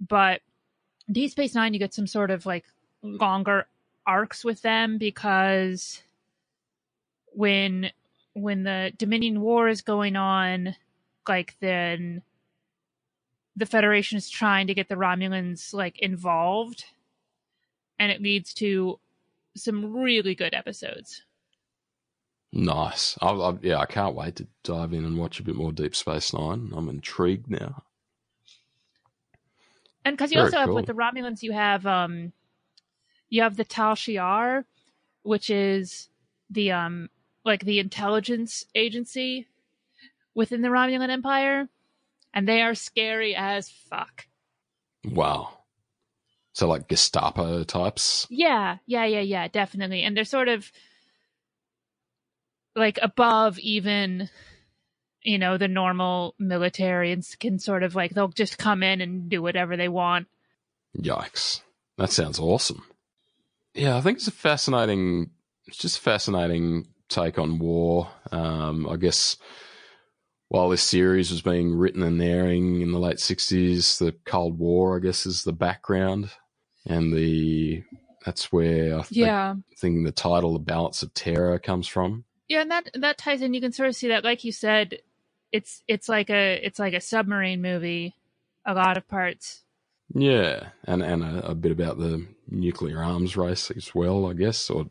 but Deep Space Nine, you get some sort of, like, longer arcs with them, because when when the Dominion War is going on, like, then the Federation is trying to get the Romulans, like, involved, and it leads to some really good episodes. Nice. I, I, yeah, I can't wait to dive in and watch a bit more Deep Space Nine. I'm intrigued now. And because you Very also cool. have with the Romulans, you have um, you have the Tal Shiar, which is the um, like the intelligence agency within the Romulan Empire, and they are scary as fuck. Wow. So like Gestapo types? Yeah, yeah, yeah, yeah, definitely. And they're sort of like above even, you know, the normal military, and can sort of like, they'll just come in and do whatever they want. Yikes. That sounds awesome. Yeah, I think it's a fascinating, it's just a fascinating take on war. Um, I guess while this series was being written and airing in the late sixties, the Cold War, I guess, is the background. And the that's where I think, yeah. think the title, The Balance of Terror, comes from. Yeah, and that that ties in. You can sort of see that, like you said, it's it's like a it's like a submarine movie, a lot of parts. Yeah, and and a, a bit about the nuclear arms race as well, I guess, or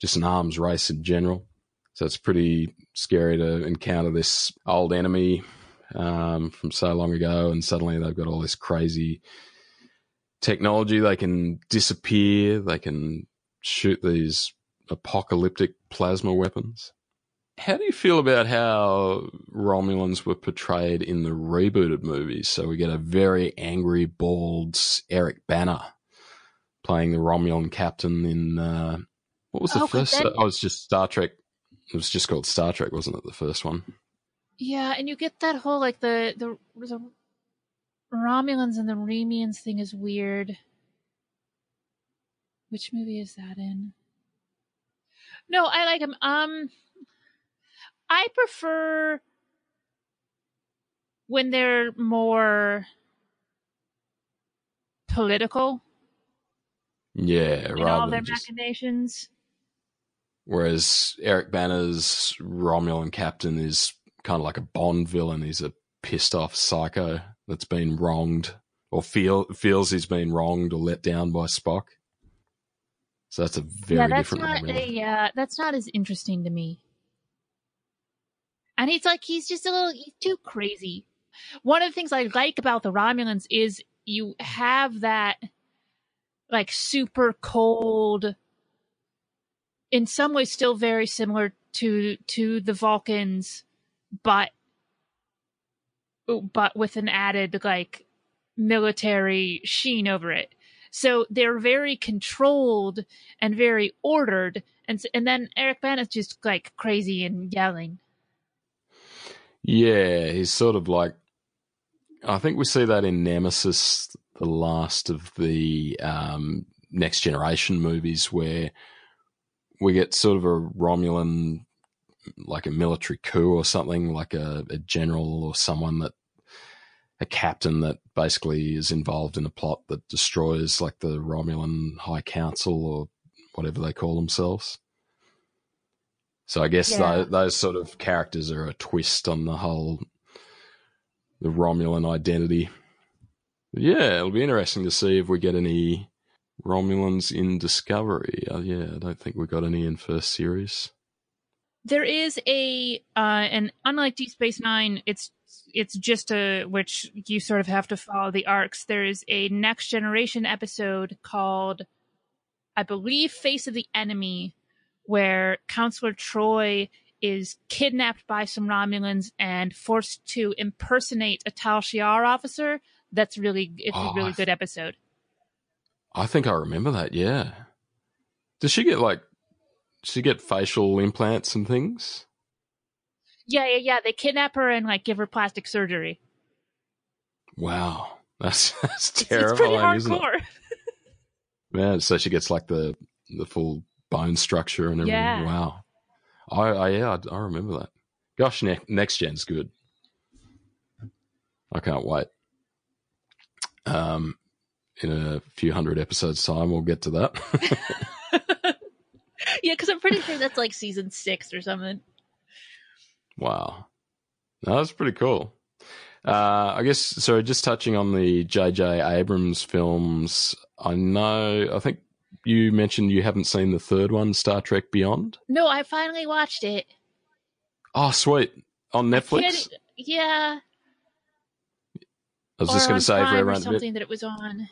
just an arms race in general. So it's pretty scary to encounter this old enemy um, from so long ago, and suddenly they've got all this crazy technology. They can disappear. They can shoot these apocalyptic plasma weapons. How do you feel about how Romulans were portrayed in the rebooted movies? So we get a very angry, bald Eric Banner playing the Romulan captain in uh, what was the oh, first? Then- I was just Star Trek. It was just called Star Trek, wasn't it? The first one. Yeah, and you get that whole like the the, the Romulans and the Remians thing is weird. Which movie is that in? No, I like him. Um, I prefer when they're more political. Yeah, right. All their just... machinations. Whereas Eric Banner's Romulan captain is kind of like a Bond villain. He's a pissed off psycho that's been wronged, or feel, feels he's been wronged or let down by Spock. So that's a very yeah, that's different not Romulan. A, uh, that's not as interesting to me. And he's like, he's just a little he's too crazy. One of the things I like about the Romulans is you have that like super cold, in some ways still very similar to to the Vulcans, but but with an added like military sheen over it. So they're very controlled and very ordered, and and then Eric Banner's just like crazy and yelling. Yeah, he's sort of like, I think we see that in Nemesis, the last of the um, Next Generation movies, where we get sort of a Romulan, like a military coup or something, like a, a general or someone that, a captain that basically is involved in a plot that destroys like the Romulan High Council or whatever they call themselves. So I guess yeah. those, those sort of characters are a twist on the whole, the Romulan identity. But yeah, it'll be interesting to see if we get any Romulans in Discovery. Uh, yeah, I don't think we got any in first series. There is a, uh, and unlike Deep Space Nine, it's it's just a, which you sort of have to follow the arcs. There is a Next Generation episode called, I believe, Face of the Enemy, where Counselor Troy is kidnapped by some Romulans and forced to impersonate a Tal Shiar officer. That's really, it's oh, a really good episode. I think I remember that, yeah. Does she get, like, does she get facial implants and things? Yeah, yeah, yeah. They kidnap her and, like, give her plastic surgery. Wow. That's, that's terrifying, it's, it's pretty hardcore, isn't it? Yeah, so she gets, like, the, the full bone structure and everything. Yeah. Wow. I, I yeah, I, I remember that. Gosh, ne- Next Gen's good. I can't wait. Um... In a few hundred episodes' time, we'll get to that. Yeah, because I'm pretty sure that's like season six or something. Wow. No, that's pretty cool. Uh, I guess, so just touching on the J J Abrams films, I know, I think you mentioned you haven't seen the third one, Star Trek Beyond? No, I finally watched it. Oh, sweet. On Netflix? Yeah. I was or just going to say for everyone. Something that it was on.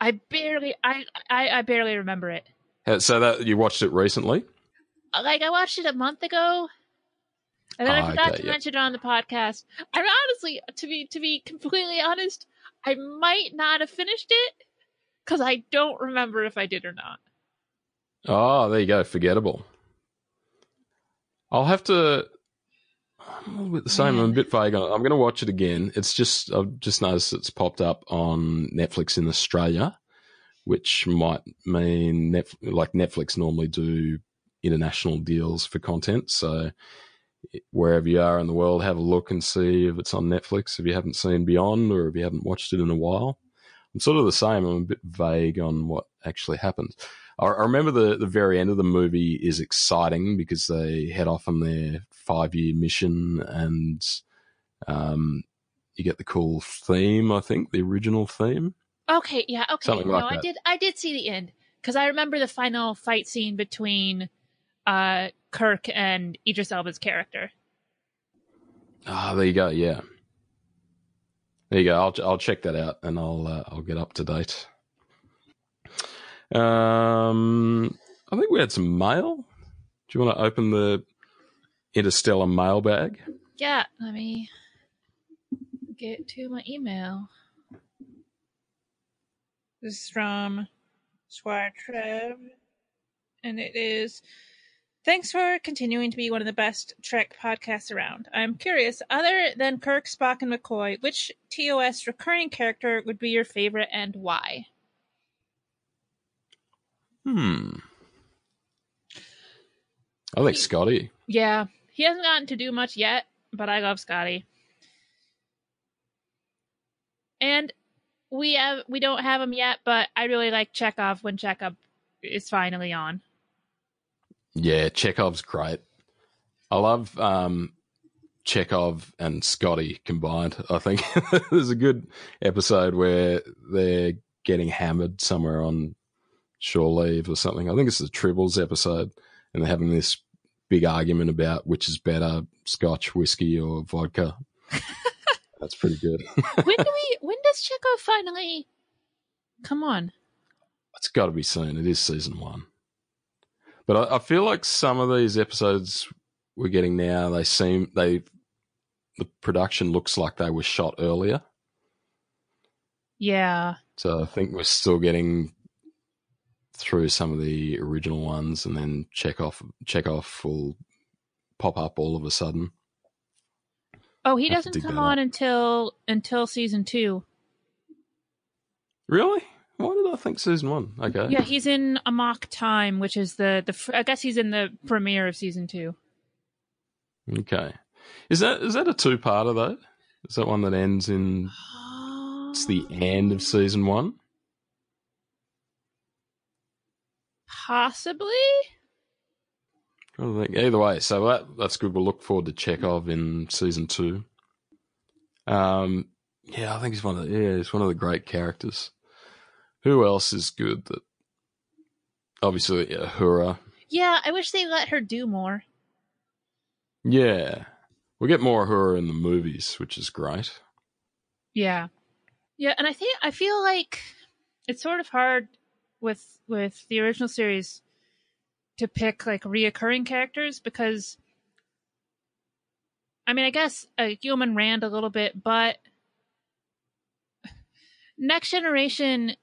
I barely, I, I, I barely remember it. So that you watched it recently? Like I watched it a month ago. And then oh, I forgot okay, to yeah. mention it on the podcast. I honestly, to be to be completely honest, I might not have finished it because I don't remember if I did or not. Oh, there you go. Forgettable. I'll have to. I'm a little bit the same. I'm a bit vague on it. I'm going to watch it again. It's just I've just noticed it's popped up on Netflix in Australia, which might mean Netflix, like Netflix normally do international deals for content, so. Wherever you are in the world, have a look and see if it's on Netflix, if you haven't seen Beyond or if you haven't watched it in a while. I'm sort of the same. I'm a bit vague on what actually happens. I, I remember the, the very end of the movie is exciting because they head off on their five-year mission and um, you get the cool theme, I think, the original theme. Okay, yeah, okay. Something no, like I that. did I did see the end because I remember the final fight scene between uh, Kirk and Idris Elba's character. Ah, oh, there you go. Yeah, there you go. I'll I'll check that out and I'll uh, I'll get up to date. Um, I think we had some mail. Do you want to open the interstellar mailbag? Yeah, let me get to my email. This is from Squire Trev, and it is. Thanks for continuing to be one of the best Trek podcasts around. I'm curious, other than Kirk, Spock, and McCoy, which T O S recurring character would be your favorite and why? Hmm. I like Scotty. Yeah. He hasn't gotten to do much yet, but I love Scotty. And we have we don't have him yet, but I really like Chekhov when Chekhov is finally on. Yeah, Chekhov's great. I love um, Chekhov and Scotty combined, I think. There's a good episode where they're getting hammered somewhere on shore leave or something. I think it's the Tribbles episode, and they're having this big argument about which is better, scotch, whiskey, or vodka. That's pretty good. when do we? When does Chekhov finally come on? It's got to be soon. It is season one. But I feel like some of these episodes we're getting now, they seem they the production looks like they were shot earlier. Yeah. So I think we're still getting through some of the original ones, and then Chekhov Chekhov will pop up all of a sudden. Oh, he doesn't come on up. until until season two. Really? Why did I think season one? Okay. Yeah, he's in Amok Time, which is the, the I guess he's in the premiere of season two. Okay. Is that is that a two-parter, though? Is that one that ends in... It's the end of season one? Possibly? I think either way. So that that's good. We'll look forward to Chekhov in season two. Um, yeah, I think he's one of the, yeah, he's one of the great characters. Who else is good? That obviously, Uhura. Yeah, I wish they let her do more. Yeah, we'll get more Uhura in the movies, which is great. Yeah, yeah, and I think I feel like it's sort of hard with with the original series to pick like reoccurring characters because, I mean, I guess a Yeoman Rand a little bit, but Next Generation.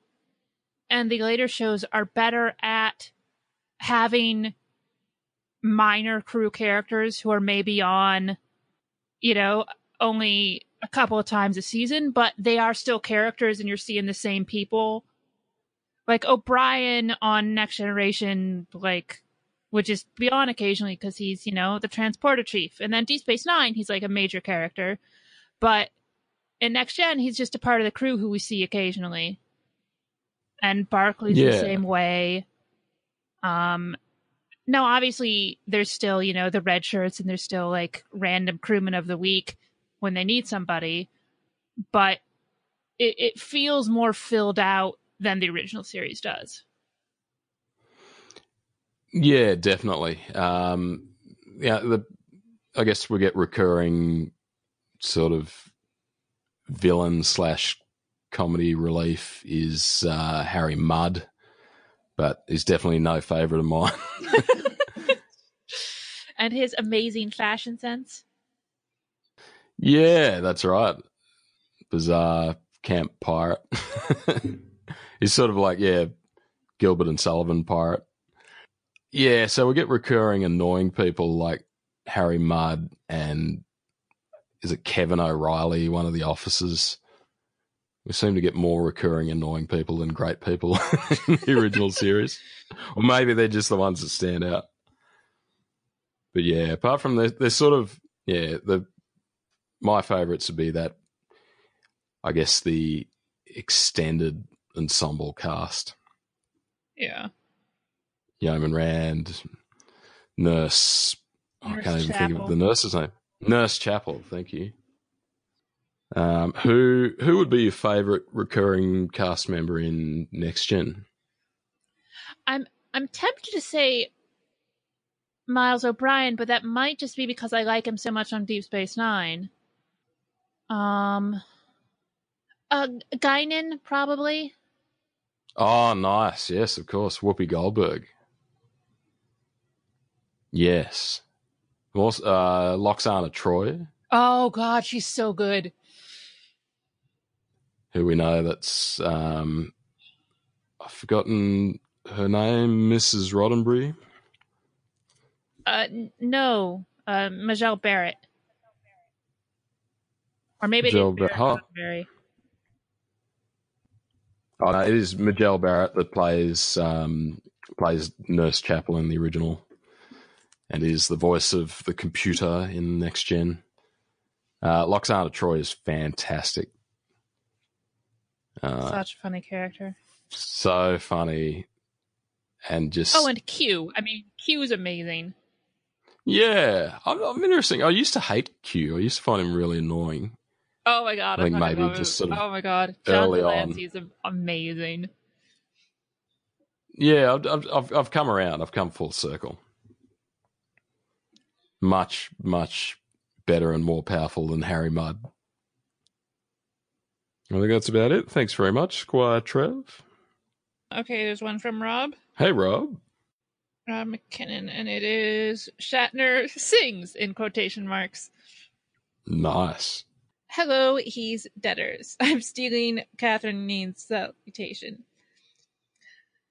And the later shows are better at having minor crew characters who are maybe on, you know, only a couple of times a season, but they are still characters and you're seeing the same people. Like O'Brien on Next Generation, like, would just be on occasionally because he's, you know, the transporter chief. And then Deep Space Nine, he's like a major character. But in Next Gen, he's just a part of the crew who we see occasionally. And Barclay's yeah. the same way. Um, no, obviously there's still, you know, the red shirts and there's still like random crewmen of the week when they need somebody, but it, it feels more filled out than the original series does. Yeah, definitely. Um, yeah, the, I guess we get recurring sort of villain slash comedy relief is uh, Harry Mudd, but he's definitely no favourite of mine. And his amazing fashion sense. Yeah, that's right. Bizarre camp pirate. He's sort of like, yeah, Gilbert and Sullivan pirate. Yeah, so we get recurring annoying people like Harry Mudd and is it Kevin O'Reilly, one of the officers? We seem to get more recurring annoying people than great people in the original series. Or maybe they're just the ones that stand out. But yeah, apart from the, they're sort of, yeah, the my favourites would be that, I guess, the extended ensemble cast. Yeah. Yeoman Rand, Nurse, oh, Nurse I can't even Chapel. think of the nurse's name. Nurse Chapel, thank you. Um, who who would be your favourite recurring cast member in Next Gen? I'm I'm tempted to say Miles O'Brien, but that might just be because I like him so much on Deep Space Nine. Um, uh, Guinan probably. Oh, nice. Yes, of course. Whoopi Goldberg. Yes. Also, uh, Loxana Troy. Oh, God, she's so good. Who we know that's, um, I've forgotten her name, Missus Roddenberry. Uh, no, uh, Majel Barrett. Or maybe Majel it is Barrett. Barrett. Oh, no, it is Majel Barrett that plays um, plays Nurse Chapel in the original and is the voice of the computer in Next Gen. Uh, Loxana Troy is fantastic. Uh, Such a funny character. So funny. And just Oh, and Q. I mean, Q is amazing. Yeah. I'm, I'm interesting. I used to hate Q. I used to find him really annoying. Oh my god! I think maybe just sort of. Oh my god! John Delancey's amazing. Yeah, I've, I've I've come around. I've come full circle. Much much better and more powerful than Harry Mudd. I think that's about it. Thanks very much, Squire Trev. Okay, there's one from Rob. Hey, Rob. Rob McKinnon, and it is Shatner sings in quotation marks. Nice. Hello, he's deaders. I'm stealing Catherine Neen's salutation.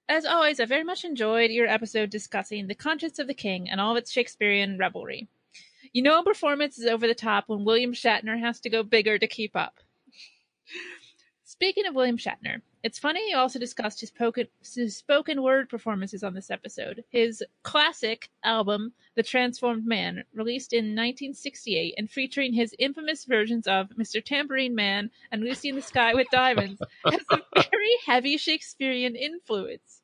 As always, I very much enjoyed your episode discussing the conscience of the king and all of its Shakespearean revelry. You know a performance is over the top when William Shatner has to go bigger to keep up. Speaking of William Shatner, it's funny you also discussed his, poken, his spoken word performances on this episode. His classic album, The Transformed Man, released in nineteen sixty-eight and featuring his infamous versions of Mister Tambourine Man and Lucy in the Sky with Diamonds, has a very heavy Shakespearean influence.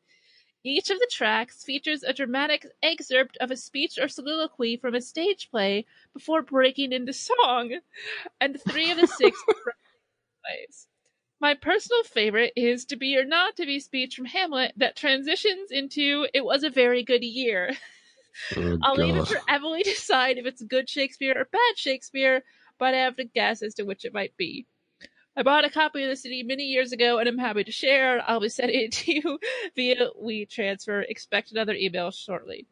Each of the tracks features a dramatic excerpt of a speech or soliloquy from a stage play before breaking into song, and three of the six plays. My personal favorite is To Be or Not to Be speech from Hamlet that transitions into It Was a Very Good Year. Oh, I'll God. leave it for Emily to decide if it's good Shakespeare or bad Shakespeare, but I have to guess as to which it might be. I bought a copy of the C D many years ago, and I'm happy to share. I'll be sending it to you via WeTransfer. Expect another email shortly.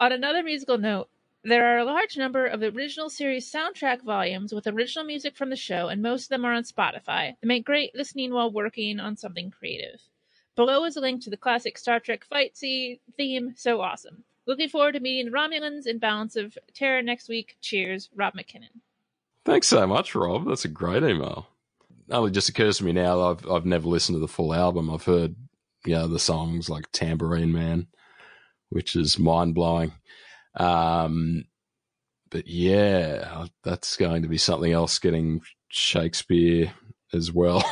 On another musical note, there are a large number of the original series soundtrack volumes with original music from the show, and most of them are on Spotify. They make great listening while working on something creative. Below is a link to the classic Star Trek fight scene theme, so awesome. Looking forward to meeting the Romulans and Balance of Terror next week. Cheers, Rob McKinnon. Thanks so much, Rob. That's a great email. Oh, it just occurs to me now, I've, I've never listened to the full album. I've heard, you know, the songs like Tambourine Man, which is mind-blowing. Um, but yeah, that's going to be something else getting Shakespeare as well.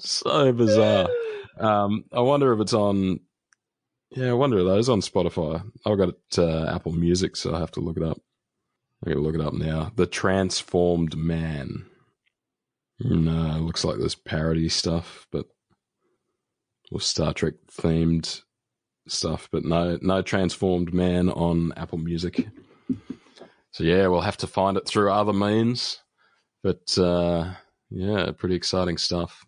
So bizarre. Um, I wonder if it's on, yeah, I wonder if that is on Spotify. I've got it, uh, Apple Music, so I have to look it up. I'm going to look it up now. The Transformed Man. No, it looks like there's parody stuff, but, or Star Trek themed stuff, but no, no Transformed Man on Apple Music. So yeah, we'll have to find it through other means, but uh, yeah, pretty exciting stuff.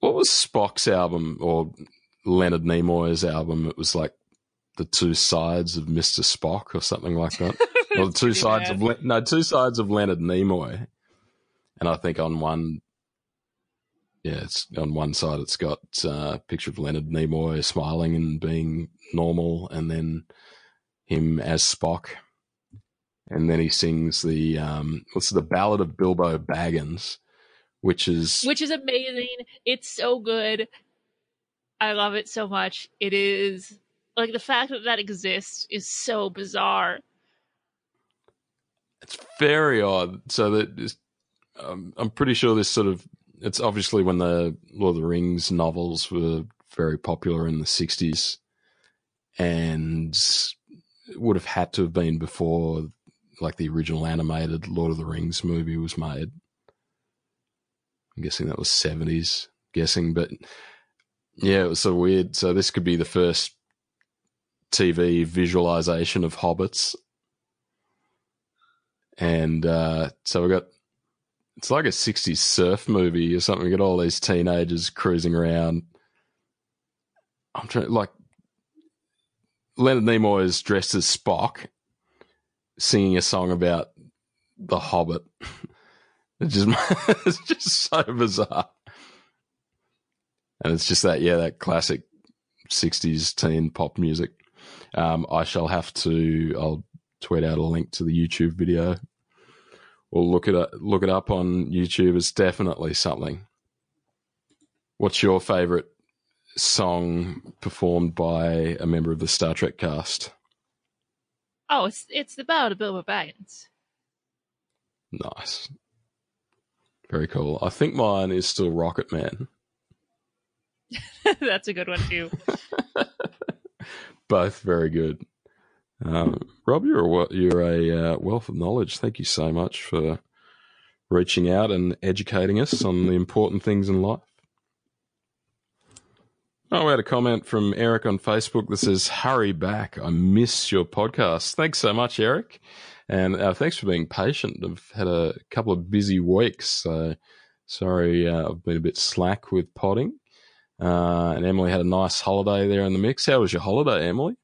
What was Spock's album, or Leonard Nimoy's album? It was like The Two Sides of Mister Spock or something like that. Or the two sides bad. of Le- no, two sides of Leonard Nimoy, and I think on one, yeah, it's on one side it's got uh, a picture of Leonard Nimoy smiling and being normal, and then him as Spock, and then he sings the um, what's the Ballad of Bilbo Baggins, which is which is amazing. It's so good. I love it so much. It is like the fact that that exists is so bizarre. It's very odd. So that um, I'm pretty sure this sort of, it's obviously when the Lord of the Rings novels were very popular in the sixties, and it would have had to have been before like the original animated Lord of the Rings movie was made. I'm guessing that was seventies guessing, but yeah, it was so weird. So this could be the first T V visualization of hobbits. And uh, so we got, it's like a sixties surf movie or something. We got all these teenagers cruising around. I'm trying, like, Leonard Nimoy is dressed as Spock, singing a song about the Hobbit. It's just, it's just so bizarre. And it's just that, yeah, that classic sixties teen pop music. Um, I shall have to, I'll tweet out a link to the YouTube video, or look it up, look it up on YouTube. It's definitely something. What's your favorite song performed by a member of the Star Trek cast? Oh, it's it's the Ballad of Bilbo Baggins. Nice, very cool. I think mine is still Rocket Man. That's a good one too. Both very good. Um, Rob, you're a, you're a uh, wealth of knowledge. Thank you so much for reaching out and educating us on the important things in life. Oh, we had a comment from Eric on Facebook that says, hurry back, I miss your podcast. Thanks so much, Eric. And uh, thanks for being patient. I've had a couple of busy weeks, so sorry uh, I've been a bit slack with podding. Uh, and Emily had a nice holiday there in the mix. How was your holiday, Emily?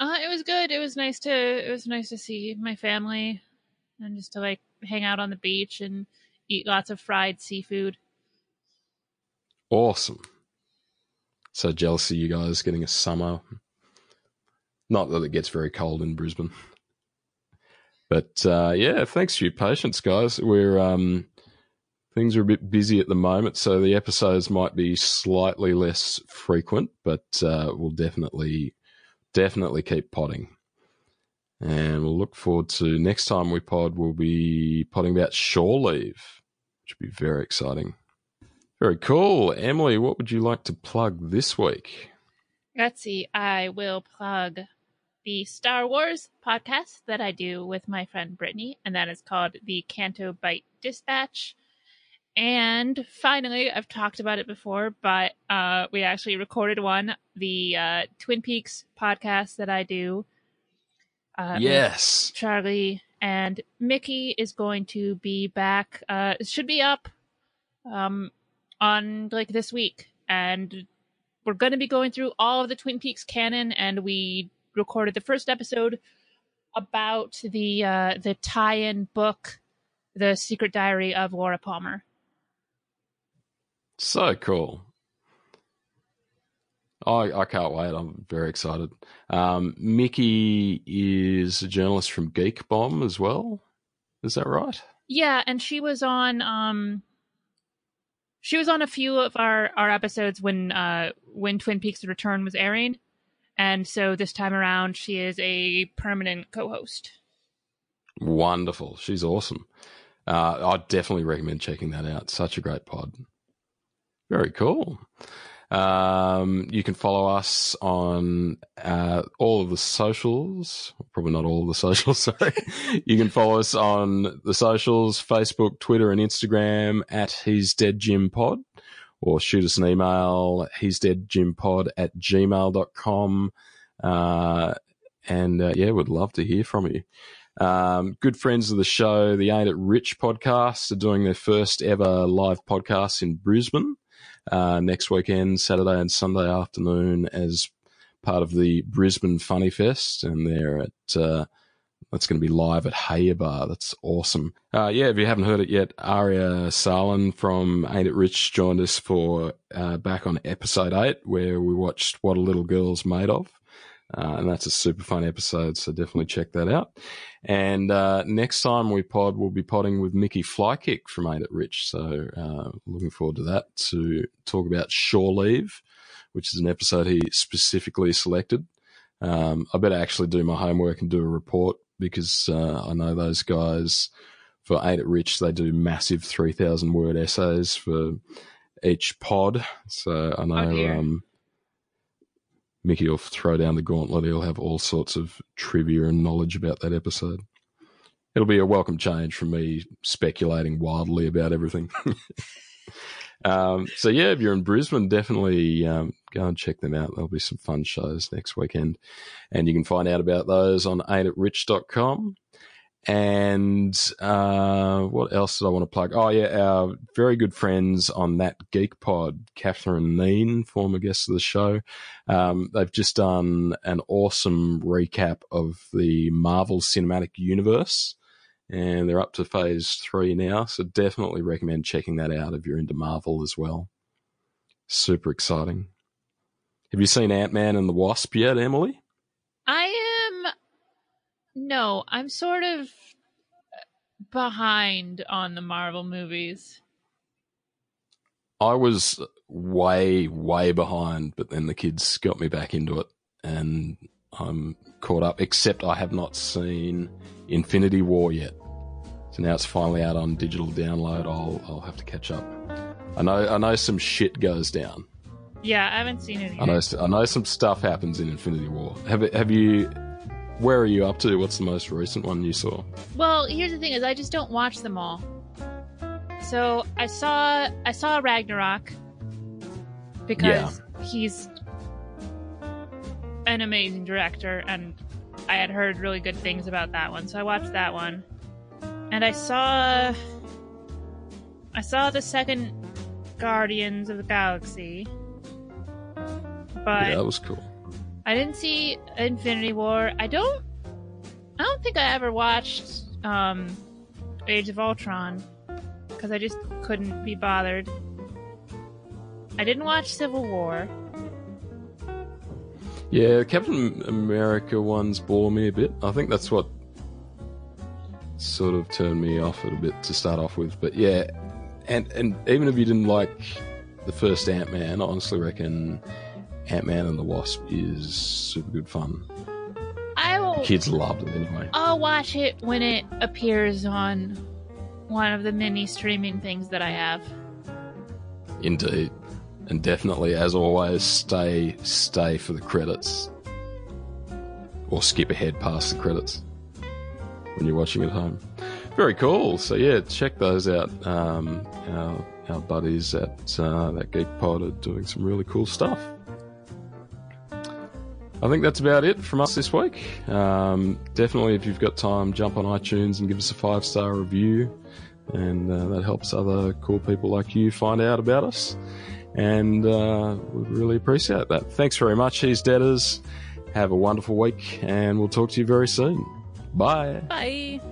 Uh, it was good. It was nice to it was nice to see my family and just to like hang out on the beach and eat lots of fried seafood. Awesome. So jealous of you guys getting a summer. Not that it gets very cold in Brisbane. But uh, yeah, thanks for your patience, guys. We're um, things are a bit busy at the moment, so the episodes might be slightly less frequent, but uh, we'll definitely Definitely keep podding, and we'll look forward to next time we pod. We'll be podding about shore leave, which will be very exciting. Very cool. Emily, what would you like to plug this week? Let's see. I will plug the Star Wars podcast that I do with my friend Brittany, and that is called the Canto Bite Dispatch. And finally, I've talked about it before, but uh, we actually recorded one, the uh, Twin Peaks podcast that I do. Uh, yes. Charlie and Mickey is going to be back. Uh, it should be up um, on like this week. And we're going to be going through all of the Twin Peaks canon. And we recorded the first episode about the uh, the tie-in book, The Secret Diary of Laura Palmer. So cool. I I can't wait. I'm very excited. Um, Mickey is a journalist from Geek Bomb as well. Is that right? Yeah, and she was on um she was on a few of our, our episodes when uh when Twin Peaks: The Return was airing. And so this time around she is a permanent co-host. Wonderful. She's awesome. Uh, I definitely recommend checking that out. Such a great pod. Very cool. Um, you can follow us on uh, all of the socials. Probably not all of the socials, sorry. You can follow us on the socials, Facebook, Twitter, and Instagram at He's Dead Jim Pod, or shoot us an email, he's dead jim pod at gmail dot com. Uh, and uh, yeah, would love to hear from you. Um, good friends of the show, the Ain't It Rich podcast, are doing their first ever live podcast in Brisbane uh, next weekend, Saturday and Sunday afternoon, as part of the Brisbane Funny Fest, and they're at uh, that's going to be live at Hayer Bar. That's awesome. Uh, yeah, if you haven't heard it yet, Aria Sarlin from Ain't It Rich joined us for uh, back on episode eight, where we watched What a Little Girl's Made Of. Uh, and that's a super fun episode, so definitely check that out. And uh, next time we pod, we'll be podding with Mickey Flykick from Ain't It Rich. So uh, looking forward to that, to talk about Shore Leave, which is an episode he specifically selected. Um, I better actually do my homework and do a report, because uh, I know those guys for Ain't It Rich, they do massive three thousand word essays for each pod. So I know... Um, Mickey will throw down the gauntlet. He'll have all sorts of trivia and knowledge about that episode. It'll be a welcome change from me speculating wildly about everything. um, so, yeah, if you're in Brisbane, definitely um, go and check them out. There'll be some fun shows next weekend. And you can find out about those on ain't it rich dot com. And uh, what else did I want to plug? Oh, yeah, our very good friends on That Geek Pod, Catherine Neen, former guest of the show. Um, they've just done an awesome recap of the Marvel Cinematic Universe, and they're up to phase three now, so definitely recommend checking that out if you're into Marvel as well. Super exciting. Have you seen Ant-Man and the Wasp yet, Emily? I am. No, I'm sort of behind on the Marvel movies. I was way, way behind, but then the kids got me back into it, and I'm caught up, except I have not seen Infinity War yet. So now it's finally out on digital download. I'll I'll have to catch up. I know I know some shit goes down. Yeah, I haven't seen it yet. I know, I know some stuff happens in Infinity War. Have Have you... Where are you up to? What's the most recent one you saw? Well, here's the thing is I just don't watch them all. So I saw I saw Ragnarok because yeah. he's an amazing director, and I had heard really good things about that one. So I watched that one. And I saw I saw the second Guardians of the Galaxy. But yeah, that was cool. I didn't see Infinity War. I don't I don't think I ever watched um, Age of Ultron, because I just couldn't be bothered. I didn't watch Civil War. Yeah, Captain America ones bore me a bit. I think that's what sort of turned me off it a bit to start off with. But yeah, and, and even if you didn't like the first Ant-Man, I honestly reckon... Ant-Man and the Wasp is super good fun. I will, kids loved it anyway. I'll watch it when it appears on one of the many streaming things that I have. Indeed. And definitely, as always, stay stay for the credits. Or skip ahead past the credits when you're watching at home. Very cool. So yeah, check those out. Um, our, our buddies at uh, That Geek Pod are doing some really cool stuff. I think that's about it from us this week. Um, definitely, if you've got time, jump on iTunes and give us a five-star review. And uh, that helps other cool people like you find out about us. And uh, we'd really appreciate that. Thanks very much, He's Deaders. Have a wonderful week, and we'll talk to you very soon. Bye. Bye.